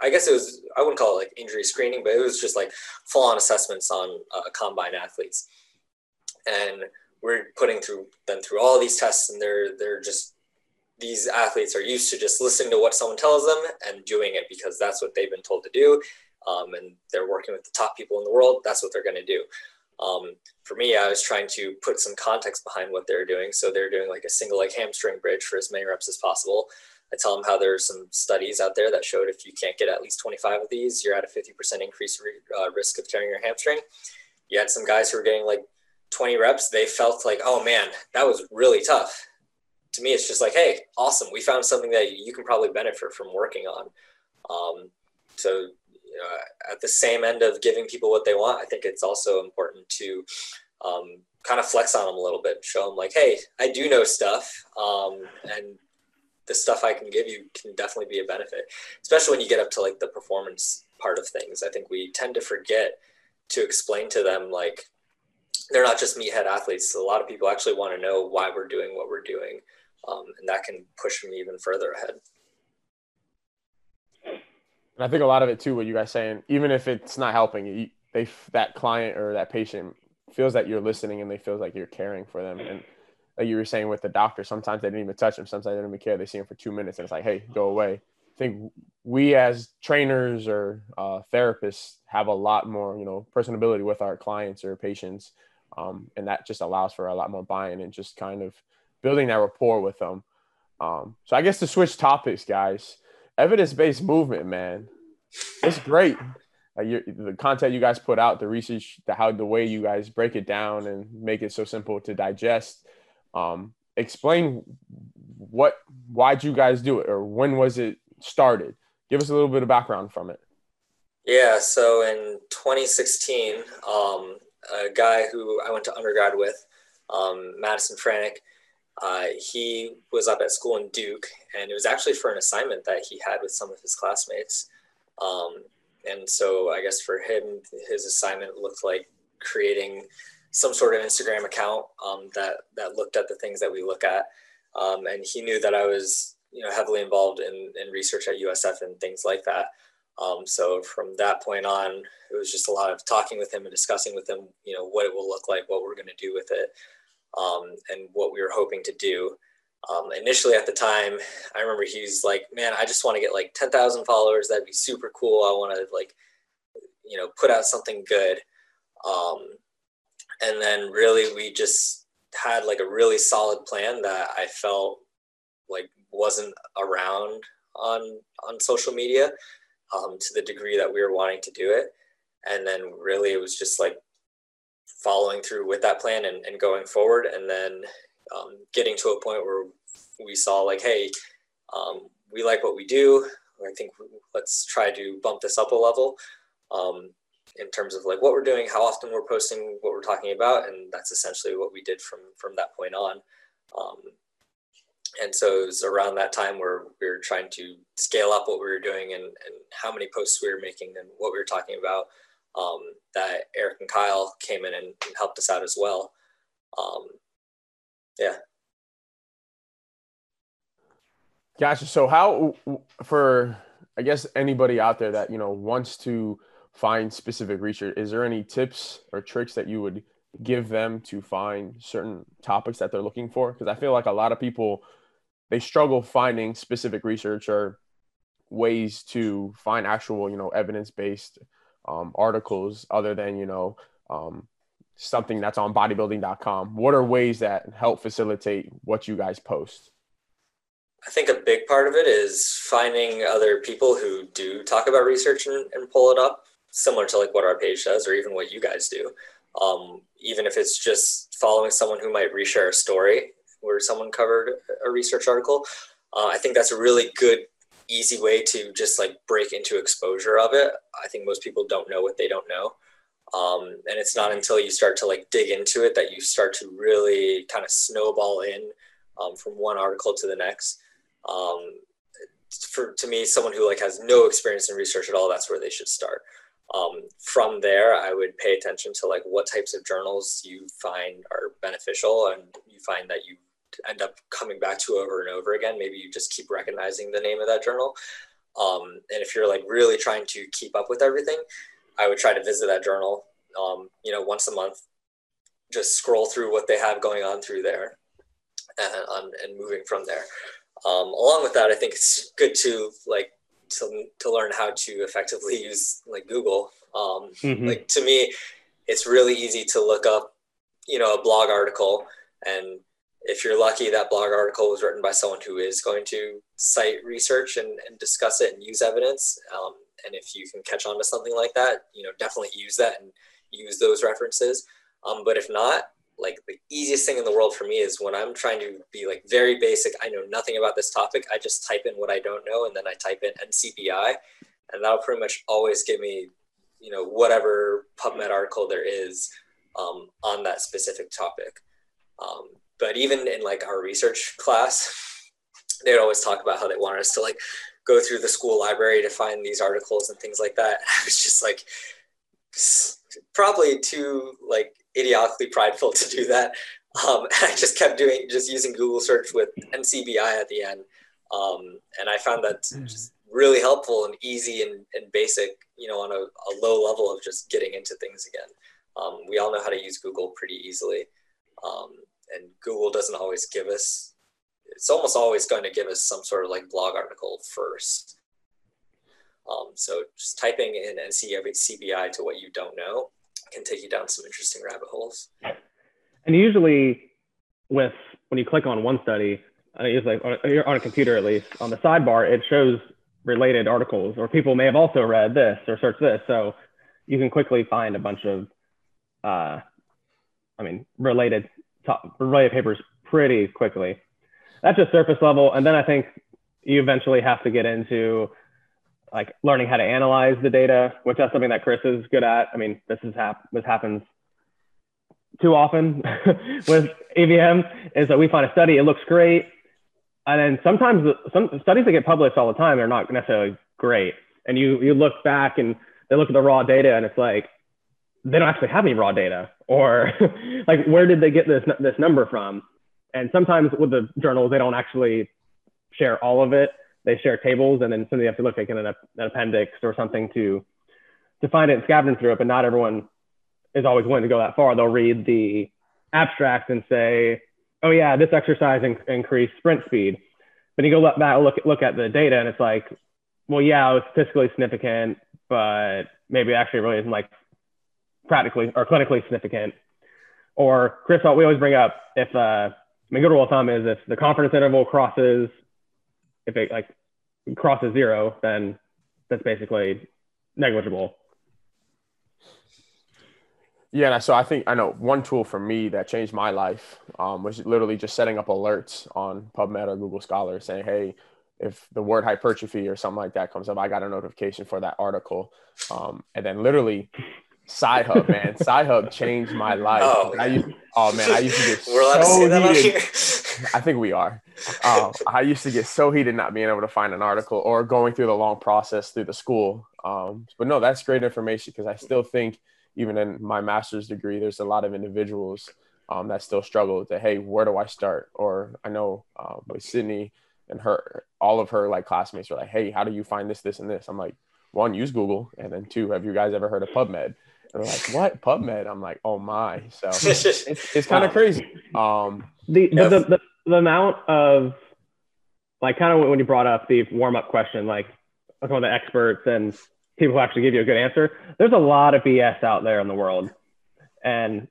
I guess it was, I wouldn't call it like injury screening, but it was just like full on assessments on uh, combine athletes. And we're putting through them through all these tests, and they're, they're just, these athletes are used to just listening to what someone tells them and doing it because that's what they've been told to do. Um, and they're working with the top people in the world. That's what they're going to do. Um, for me, I was trying to put some context behind what they're doing. So they're doing like a single leg hamstring bridge for as many reps as possible. I tell them how there's some studies out there that showed if you can't get at least twenty-five of these, you're at a fifty percent increased uh, risk of tearing your hamstring. You had some guys who were getting like twenty reps. They felt like, oh man, that was really tough. To me, it's just like, hey, awesome. We found something that you can probably benefit from working on. Um, so you know, at the same end of giving people what they want, I think it's also important to um, kind of flex on them a little bit. Show them like, hey, I do know stuff. Um, and the stuff I can give you can definitely be a benefit, especially when you get up to like the performance part of things. I think we tend to forget to explain to them, like, they're not just meathead athletes. So a lot of people actually want to know why we're doing what we're doing. Um, and that can push them even further ahead. And I think a lot of it too, what you guys saying, even if it's not helping you, they, that client or that patient feels that you're listening and they feel like you're caring for them. And like you were saying with the doctor, sometimes they didn't even touch him. Sometimes they didn't even care. They see him for two minutes and it's like, hey, go away. I think we as trainers or uh, therapists have a lot more, you know, personability with our clients or patients. Um, and that just allows for a lot more buy-in and just kind of building that rapport with them. Um, so I guess to switch topics, guys, evidence-based movement, man, it's great. Like your, the content you guys put out, the research, the, how, the way you guys break it down and make it so simple to digest. Um, explain what, why'd you guys do it, or when was it started? Give us a little bit of background from it. Yeah. So in twenty sixteen, um, a guy who I went to undergrad with, um, Madison Frannick, uh, he was up at school in Duke, and it was actually for an assignment that he had with some of his classmates. Um, and so I guess for him, his assignment looked like creating some sort of Instagram account um, that, that looked at the things that we look at. Um, and he knew that I was, you know, heavily involved in, in research at U S F and things like that. Um, so from that point on, it was just a lot of talking with him and discussing with him, you know, what it will look like, what we're going to do with it, um, and what we were hoping to do. Um, initially at the time, I remember he was like, man, I just want to get like ten thousand followers. That'd be super cool. I want to like, you know, put out something good. Um, And then really we just had like a really solid plan that I felt like wasn't around on, on social media um, to the degree that we were wanting to do it. And then really it was just like following through with that plan and, and going forward, and then um, getting to a point where we saw like, hey, um, we like what we do. I think let's try to bump this up a level. Um, in terms of like what we're doing, how often we're posting, what we're talking about. And that's essentially what we did from, from that point on. Um, And so it was around that time where we were trying to scale up what we were doing and, and how many posts we were making and what we were talking about, um, that Eric and Kyle came in and, and helped us out as well. Um, yeah. Gotcha. So how, for, I guess, anybody out there that, you know, wants to find specific research, is there any tips or tricks that you would give them to find certain topics that they're looking for? Because I feel like a lot of people, they struggle finding specific research or ways to find actual, you know, evidence-based um, articles other than, you know, um, something that's on bodybuilding dot com. What are ways that help facilitate what you guys post? I think a big part of it is finding other people who do talk about research and, and pull it up, similar to like what our page does or even what you guys do. Um, even if it's just following someone who might reshare a story where someone covered a research article. Uh, I think that's a really good, easy way to just like break into exposure of it. I think most people don't know what they don't know. Um, and it's not until you start to like dig into it that you start to really kind of snowball in um, from one article to the next. Um, for, to me, someone who like has no experience in research at all, that's where they should start. Um, from there, I would pay attention to like what types of journals you find are beneficial and you find that you end up coming back to over and over again. Maybe you just keep recognizing the name of that journal. Um, and if you're like really trying to keep up with everything, I would try to visit that journal, um, you know, once a month, just scroll through what they have going on through there and, um, and moving from there. Um, along with that, I think it's good to like to, to learn how to effectively use like Google. Um, mm-hmm. Like to me, it's really easy to look up, you know, a blog article. And if you're lucky, that blog article was written by someone who is going to cite research and, and discuss it and use evidence. Um, and if you can catch on to something like that, you know, definitely use that and use those references. Um, but if not, like the easiest thing in the world for me is when I'm trying to be like very basic, I know nothing about this topic, I just type in what I don't know. And then I type in N C B I, and that'll pretty much always give me, you know, whatever PubMed article there is um, on that specific topic. Um, but even in like our research class, they would always talk about how they wanted us to like go through the school library to find these articles and things like that. And I was just like, probably too like idiotically prideful to do that. Um, and I just kept doing, just using Google search with N C B I at the end. Um, and I found that just really helpful and easy and, and basic, you know, on a, a low level of just getting into things again. Um, we all know how to use Google pretty easily. Um, and Google doesn't always give us, it's almost always going to give us some sort of like blog article first. Um, so just typing in N C B I to what you don't know can take you down some interesting rabbit holes. And usually with, when you click on one study, uh, it's like on a, on a computer, at least on the sidebar, it shows related articles or people may have also read this or searched this. So you can quickly find a bunch of, uh, I mean, related, top, related papers pretty quickly. That's just surface level. And then I think you eventually have to get into like learning how to analyze the data, which that's something that Chris is good at. I mean, this is hap this happens too often with A V M, is that we find a study, it looks great. And then sometimes the, some studies that get published all the time, they're not necessarily great. And you, you look back and they look at the raw data and it's like, they don't actually have any raw data, or like, where did they get this, this number from? And sometimes with the journals, they don't actually share all of it. They share tables, and then somebody has to look like in an, an appendix or something to to find it and scavenge through it. But not everyone is always willing to go that far. They'll read the abstract and say, "Oh yeah, this exercise in, increased sprint speed." But you go look back, look look at the data, and it's like, "Well, yeah, it was statistically significant, but maybe it actually really isn't like practically or clinically significant." Or Chris, we always bring up if uh, my good rule of thumb is if the confidence interval crosses. If it like crosses zero, then that's basically negligible. Yeah, so I think I know one tool for me that changed my life um, was literally just setting up alerts on PubMed or Google Scholar saying, hey, if the word hypertrophy or something like that comes up, I got a notification for that article. Um, and then literally Sci-Hub, man, Sci-Hub changed my life. Oh, I used, oh man, I used to get We're so allowed to say that heated. I think we are. Um, I used to get so heated not being able to find an article or going through the long process through the school. Um, but no, that's great information, because I still think even in my master's degree, there's a lot of individuals um, that still struggle with the, hey, where do I start? Or I know uh, with Sydney and her, all of her like classmates were like, hey, how do you find this, this, and this? I'm like, one, use Google. And then two, have you guys ever heard of PubMed? And they're like, what? PubMed? I'm like, oh my. So it's, it's kind of wow. crazy. Um, the, yeah. the, the the amount of, like, kind of when you brought up the warm-up question, like, talking about the experts and people who actually give you a good answer, there's a lot of B S out there in the world. And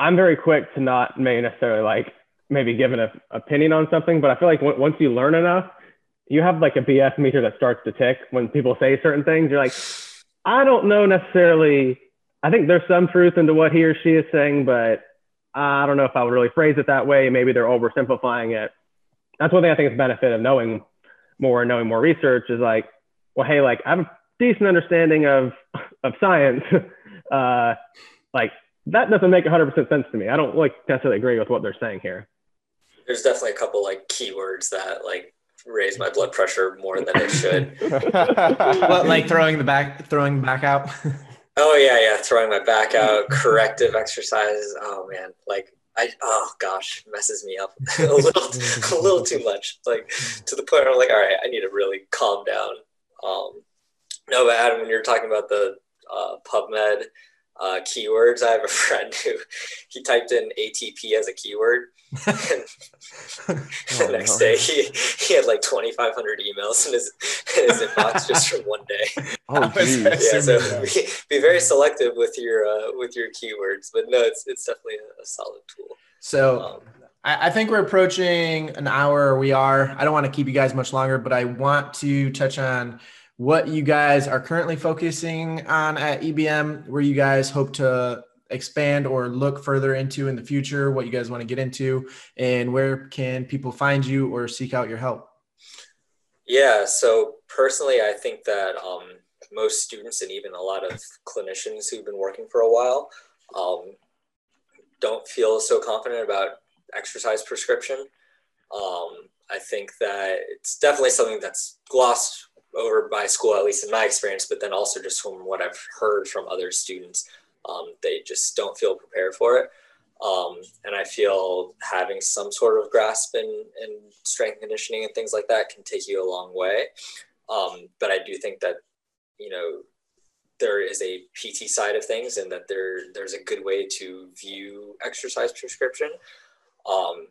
I'm very quick to not maybe necessarily, like, maybe give an opinion on something, but I feel like w- once you learn enough, you have, like, a B S meter that starts to tick when people say certain things. You're like, I don't know necessarily. I think there's some truth into what he or she is saying, but I don't know if I would really phrase it that way. Maybe they're oversimplifying it. That's one thing I think is the benefit of knowing more and knowing more research is like, well, hey, like I have a decent understanding of, of science. uh, like that doesn't make one hundred percent sense to me. I don't like necessarily agree with what they're saying here. There's definitely a couple like keywords that like raise my blood pressure more than it should. What, like throwing the back, throwing back out? Oh yeah, yeah, throwing my back out, corrective exercises. Oh man, like I, oh gosh, messes me up a little, a little too much. Like to the point where I'm like, all right, I need to really calm down. Um, no, but Adam, when you're talking about the uh, PubMed uh, keywords, I have a friend who he typed in A T P as a keyword, and oh, the next no. day he, he had like twenty-five hundred emails in his, in his inbox just from one day. Oh, geez. Yeah, so be, be very selective with your uh, with your keywords, but no, it's it's definitely a, a solid tool. So um, I, I think we're approaching an hour. We are. I don't want to keep you guys much longer, but I want to touch on what you guys are currently focusing on at E B M, where you guys hope to expand or look further into in the future, what you guys want to get into, and where can people find you or seek out your help? Yeah, so personally, I think that um, most students and even a lot of clinicians who've been working for a while um, don't feel so confident about exercise prescription. Um, I think that it's definitely something that's glossed over by school, at least in my experience, but then also just from what I've heard from other students. Um, they just don't feel prepared for it. Um, and I feel having some sort of grasp in, in strength conditioning and things like that can take you a long way. Um, but I do think that, you know, there is a P T side of things and that there there's a good way to view exercise prescription. Um,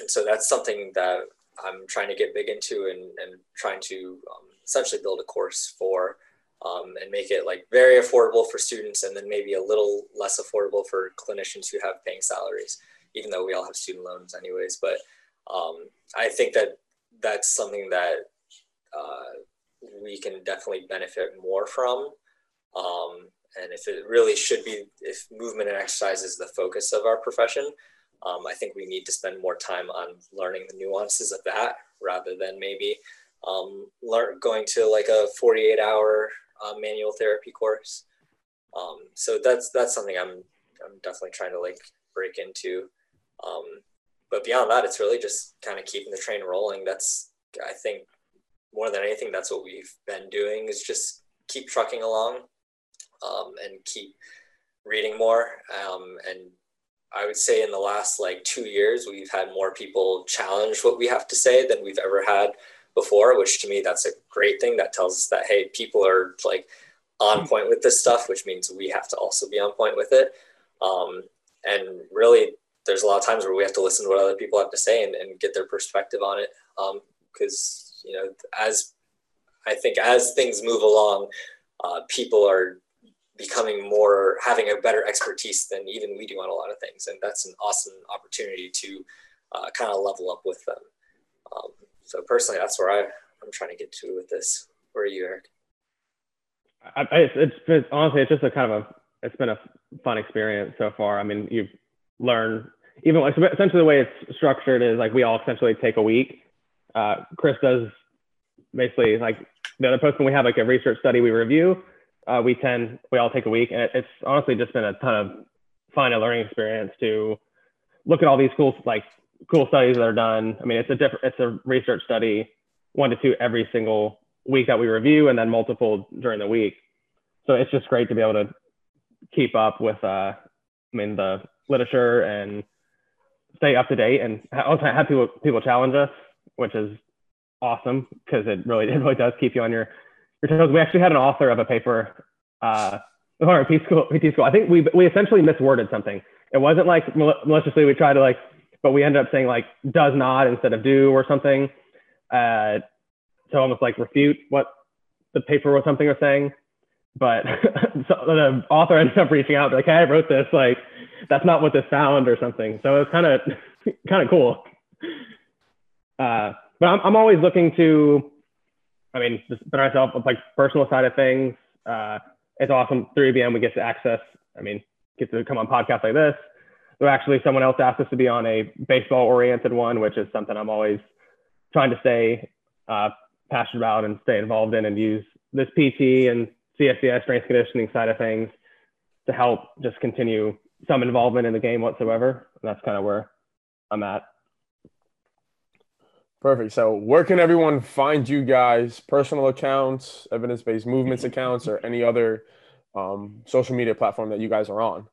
and so that's something that I'm trying to get big into and, and trying to um, essentially build a course for. Um, and make it like very affordable for students and then maybe a little less affordable for clinicians who have paying salaries, even though we all have student loans anyways. But um, I think that that's something that uh, we can definitely benefit more from. Um, and if it really should be, if movement and exercise is the focus of our profession, um, I think we need to spend more time on learning the nuances of that rather than maybe um, learn, going to like a forty-eight hour Uh, manual therapy course. Um, so that's that's something I'm I'm definitely trying to like break into. Um, but beyond that, it's really just kind of keeping the train rolling. That's, I think, more than anything, that's what we've been doing, is just keep trucking along um, and keep reading more. Um, and I would say in the last like two years, we've had more people challenge what we have to say than we've ever had before, which to me, that's a great thing. That tells us that, hey, people are like on point with this stuff, which means we have to also be on point with it. Um, and really, there's a lot of times where we have to listen to what other people have to say and, and get their perspective on it. Um, because, you know, as I think as things move along, uh, people are becoming more, having a better expertise than even we do on a lot of things. And that's an awesome opportunity to uh, kind of level up with them. Um, So personally, that's where I, I'm trying to get to with this. Where are you, Eric? I, I, it's, it's honestly, it's just a kind of a, it's been a fun experience so far. I mean, you've learned, even like, essentially the way it's structured is like, we all essentially take a week. Uh, Chris does basically like the other post when we have like a research study we review, uh, we tend, we all take a week. And it, it's honestly just been a ton of fun and learning experience to look at all these cool like cool studies that are done. I mean, it's a different, it's a research study, one to two every single week that we review, and then multiple during the week. So it's just great to be able to keep up with, uh, I mean, the literature and stay up to date, and also have people people challenge us, which is awesome, because it really it really does keep you on your your toes. We actually had an author of a paper, uh, of our P T school, P T school. I think we we essentially misworded something. It wasn't like mal maliciously we tried to like, but we ended up saying like does not instead of do or something, uh, to almost like refute what the paper was something was saying. But so the author ended up reaching out like, hey, I wrote this, like that's not what this found or something. So it was kind of kind of cool. Uh, but I'm, I'm always looking to, I mean, just better myself, like personal side of things. Uh, it's awesome. Through E B M, we get to access, I mean, get to come on podcasts like this. So actually someone else asked us to be on a baseball oriented one, which is something I'm always trying to stay uh, passionate about and stay involved in, and use this P T and C S C S, strength conditioning side of things, to help just continue some involvement in the game whatsoever. And that's kind of where I'm at. Perfect. So where can everyone find you guys? Personal accounts, evidence-based movements accounts, or any other um, social media platform that you guys are on?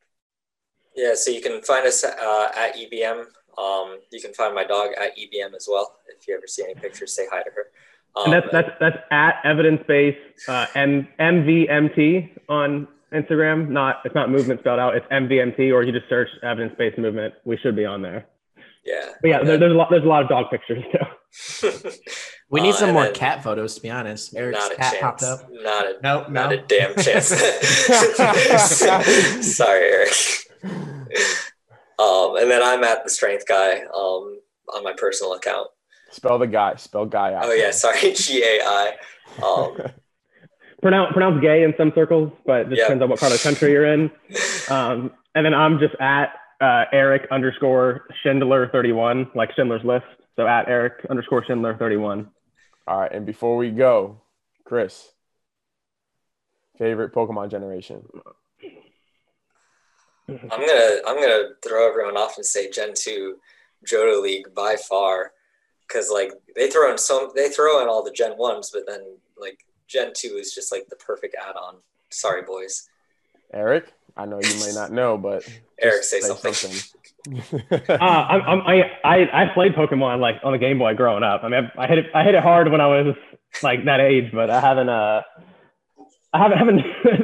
Yeah, so you can find us uh, at E B M. Um, you can find my dog at E B M as well. If you ever see any pictures, say hi to her. Um, and that's, that's, that's at evidence-based uh, M V M T on Instagram. Not, it's not movement spelled out. It's M V M T, or you just search evidence-based movement. We should be on there. Yeah. But yeah, there, there's, a lot, there's a lot of dog pictures, too. We need uh, some more cat photos, to be honest. Eric's not a cat chance. Popped up. Not a, nope, not no. a damn chance. Sorry, Eric. Um, and then I'm at the Strength Guy um, on my personal account. Spell the guy. Spell guy out. Oh, yeah. Sorry. G A I. Um, pronounce, pronounce gay in some circles, but it just yep. depends on what part of the country you're in. Um, and then I'm just at uh, Eric underscore Schindler thirty-one, like Schindler's List. So at Eric underscore Schindler thirty-one. All right. And before we go, Chris, favorite Pokemon generation? I'm going to I'm gonna throw everyone off and say Gen two, Johto League by far. Because like they throw in some, they throw in all the Gen ones, but then like Gen two is just like the perfect add-on. Sorry, boys. Eric, I know you may not know, but Eric, say, say something. something. uh, I'm, I'm, I, I, I played Pokemon like on the Game Boy growing up. I mean, I, I hit it, I hit it hard when I was like that age, but I haven't, uh, I haven't, haven't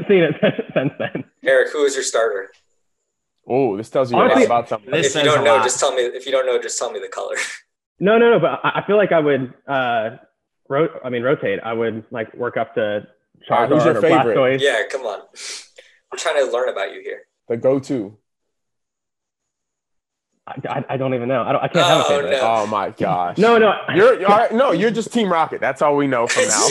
seen it since then. Eric, who is your starter? Oh, this tells you Honestly, about something. If you don't know, just tell me. If you don't know, just tell me the color. No, no, no, but I feel like I would, uh, ro I mean, rotate. I would, like, work up to Charizard right, or favorite? Blastoise. Yeah, come on. I'm trying to learn about you here. The go-to. I, I, I don't even know. I, don't, I can't oh, have a favorite. No. Oh, my gosh. No, no. You're, you're all right. No, you're just Team Rocket. That's all we know from now.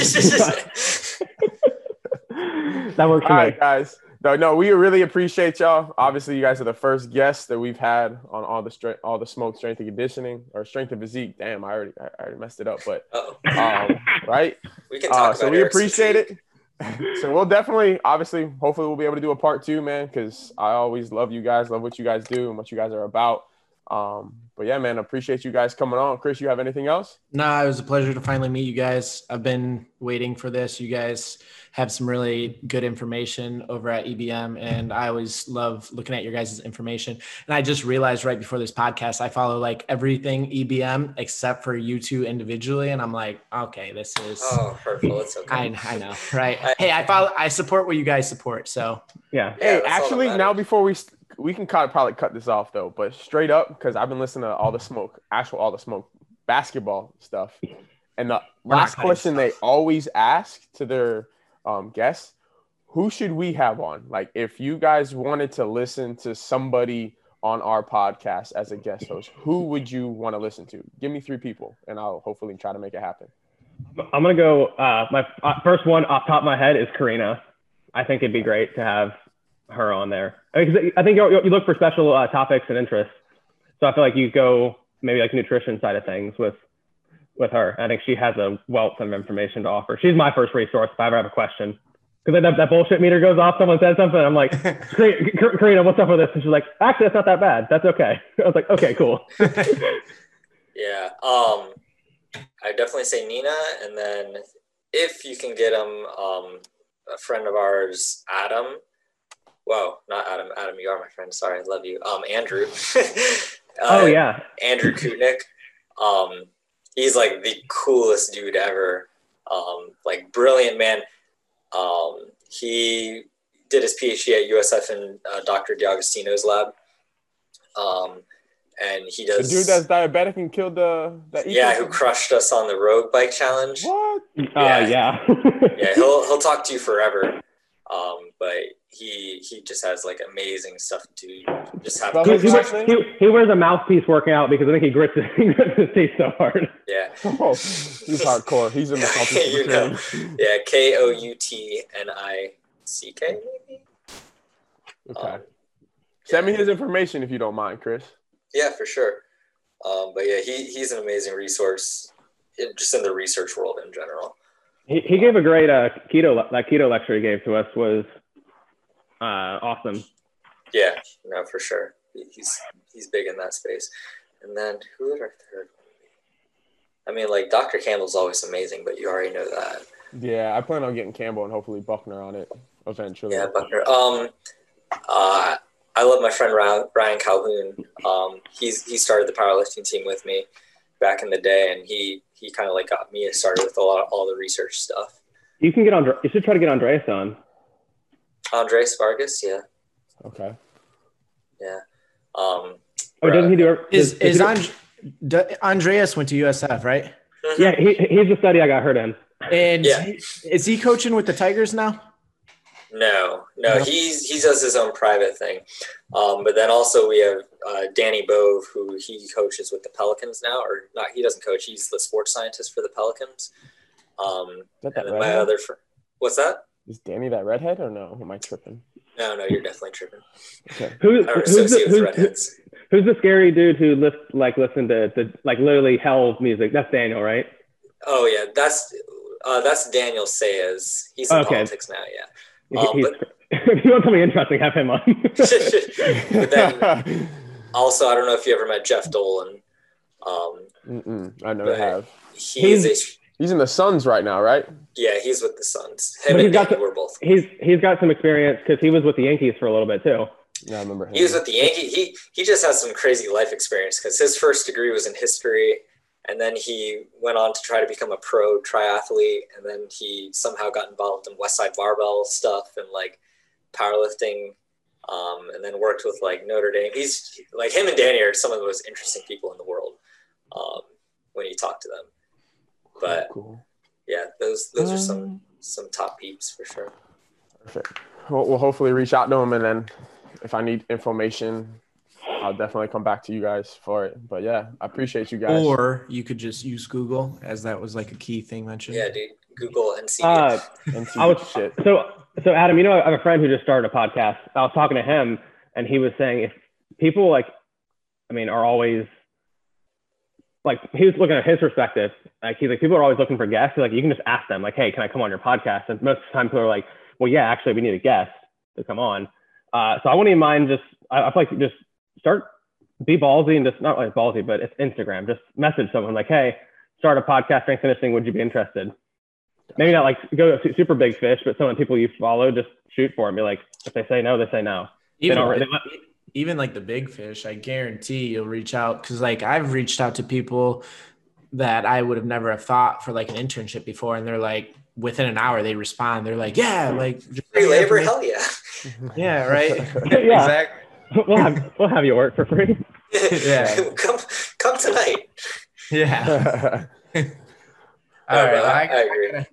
That works for all right, me. Guys. No, no, we really appreciate y'all. Obviously, you guys are the first guests that we've had on all the strength, all the smoke strength and conditioning or strength and physique. Damn, I already, I already messed it up, but uh-oh. um, right. We can talk uh, about so we Eric's appreciate physique. It. So we'll definitely, obviously, hopefully, we'll be able to do a part two, man. Because I always love you guys, love what you guys do and what you guys are about. Um, but yeah, man, appreciate you guys coming on. Chris, you have anything else? No, nah, it was a pleasure to finally meet you guys. I've been waiting for this. You guys have some really good information over at E B M, and I always love looking at your guys' information. And I just realized right before this podcast, I follow like everything E B M except for you two individually. And I'm like, okay, this is oh, hurtful. It's okay. I, I know, right? I, hey, I follow, I support what you guys support. So yeah. Hey, yeah, actually, now before we. We can kind of probably cut this off though, but straight up, because I've been listening to all the smoke, actual all the smoke basketball stuff. And the last question they always ask to their um, guests, who should we have on? Like if you guys wanted to listen to somebody on our podcast as a guest host, who would you want to listen to? Give me three people and I'll hopefully try to make it happen. I'm going to go, uh, my uh, first one off the top of my head is Karina. I think it'd be great to have her on there. I mean, I think you look for special uh, topics and interests. So I feel like you go maybe like nutrition side of things with, with her. I think she has a wealth of information to offer. She's my first resource if I ever have a question. Because that, that bullshit meter goes off, someone says something, I'm like, Karina, what's up with this? And she's like, actually, that's not that bad. That's okay. I was like, okay, cool. Yeah. Um, I definitely say Nina. And then if you can get them, um, a friend of ours, Adam. Whoa, not Adam. Adam, you are my friend. Sorry, I love you. Um, Andrew. uh, oh, yeah. Andrew Koutnik. Um, he's like the coolest dude ever. Um, like brilliant man. Um, he did his PhD at U S F in uh, Doctor DiAgostino's lab. Um, and he does. The dude that's diabetic and killed the. the yeah, ecosystem. Who crushed us on the road bike challenge. What? Yeah, uh, yeah. yeah, he'll he'll talk to you forever. Um, but he he just has like amazing stuff to just have. He, he, wears, he, he wears a mouthpiece working out because I think he grits his, he grits his teeth so hard. Yeah, oh, he's hardcore. He's in the you know. Yeah, K O U T N I C K. Okay. Um, Send yeah. me his information if you don't mind, Chris. Yeah, for sure. Um, but yeah, he he's an amazing resource, in, just in the research world in general. He he gave a great uh, keto that keto lecture he gave to us was uh, awesome. Yeah, no, for sure. He's he's big in that space. And then who would our third one be? I mean, like Doctor Campbell's always amazing, but you already know that. Yeah, I plan on getting Campbell and hopefully Buckner on it eventually. Yeah, Buckner. Um, uh, I love my friend Ryan Calhoun. Um, he's he started the powerlifting team with me back in the day, and he. He kind of like got me started with a lot of all the research stuff. You can get on. You should try to get Andres on. Andres Vargas, yeah. Okay. Yeah. Um, oh, doesn't he do? Every, is is, is, is And, Andreas went to U S F, right? Mm-hmm. Yeah, he, he's the study I got heard in. And yeah. he, is he coaching with the Tigers now? No, no, no. He's he does his own private thing. Um, but then also we have uh, Danny Bove, who he coaches with the Pelicans now, or not? He doesn't coach. He's the sports scientist for the Pelicans. Um, that and that then my other fr- what's that? Is Danny that redhead or no? Am I tripping? No, no, you're definitely tripping. Okay. Who, I don't associate with redheads. Who's the scary dude who lift like listen to the like literally hell music? That's Daniel, right? Oh yeah, that's uh, that's Daniel Sayers. He's in okay. politics now. Yeah. Um, but, if you want something interesting, have him on. But then, also, I don't know if you ever met Jeff Dolan. Um, I never have. He's he's, a, he's in the Suns right now, right? Yeah, he's with the Suns. Him and Danny were both. He's he's got some experience because he was with the Yankees for a little bit too. Yeah, I remember him. He was with the Yankees. He he just has some crazy life experience because his first degree was in history. And then he went on to try to become a pro triathlete. And then he somehow got involved in West Side Barbell stuff and like powerlifting. Um, and then worked with like Notre Dame. He's like him and Danny are some of the most interesting people in the world um, when you talk to them. But cool. yeah, those those are some some top peeps for sure. Perfect. We'll, we'll hopefully reach out to him. And then if I need information, I'll definitely come back to you guys for it. But yeah, I appreciate you guys. Or you could just use Google, as that was like a key thing mentioned. Yeah, dude, Google N C B I. Uh, N C B I shit. So, so Adam, you know, I have a friend who just started a podcast. I was talking to him, and he was saying if people like, I mean, are always like he was looking at his perspective. Like he's like people are always looking for guests. So, like you can just ask them, like, hey, can I come on your podcast? And most of the time, people are like, well, yeah, actually, we need a guest to come on. Uh, so I wouldn't even mind just I, I like just. Start, be ballsy and just, not like ballsy, but it's Instagram. Just message someone like, hey, start a podcast, strength conditioning, would you be interested? Maybe not like go super big fish, but some of the people you follow, just shoot for them. Be like, if they say no, they say no. Even, they they even like the big fish, I guarantee you'll reach out. Cause like I've reached out to people that I would have never have thought for like an internship before. And they're like, within an hour, they respond. They're like, yeah, like free labor, hell yeah. Yeah, right. Yeah. Exactly. We'll have, we'll have you work for free. Yeah. come come tonight. Yeah. All right. Well, I, I agree.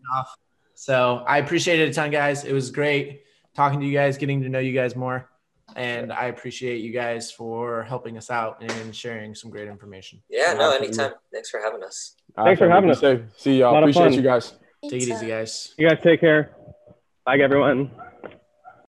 So I appreciate it a ton, guys. It was great talking to you guys, getting to know you guys more. And I appreciate you guys for helping us out and sharing some great information. Yeah, no, anytime. Thanks for having us. Thanks for having us. See y'all. Appreciate you guys. Take it easy, guys. You guys take care. Bye, everyone.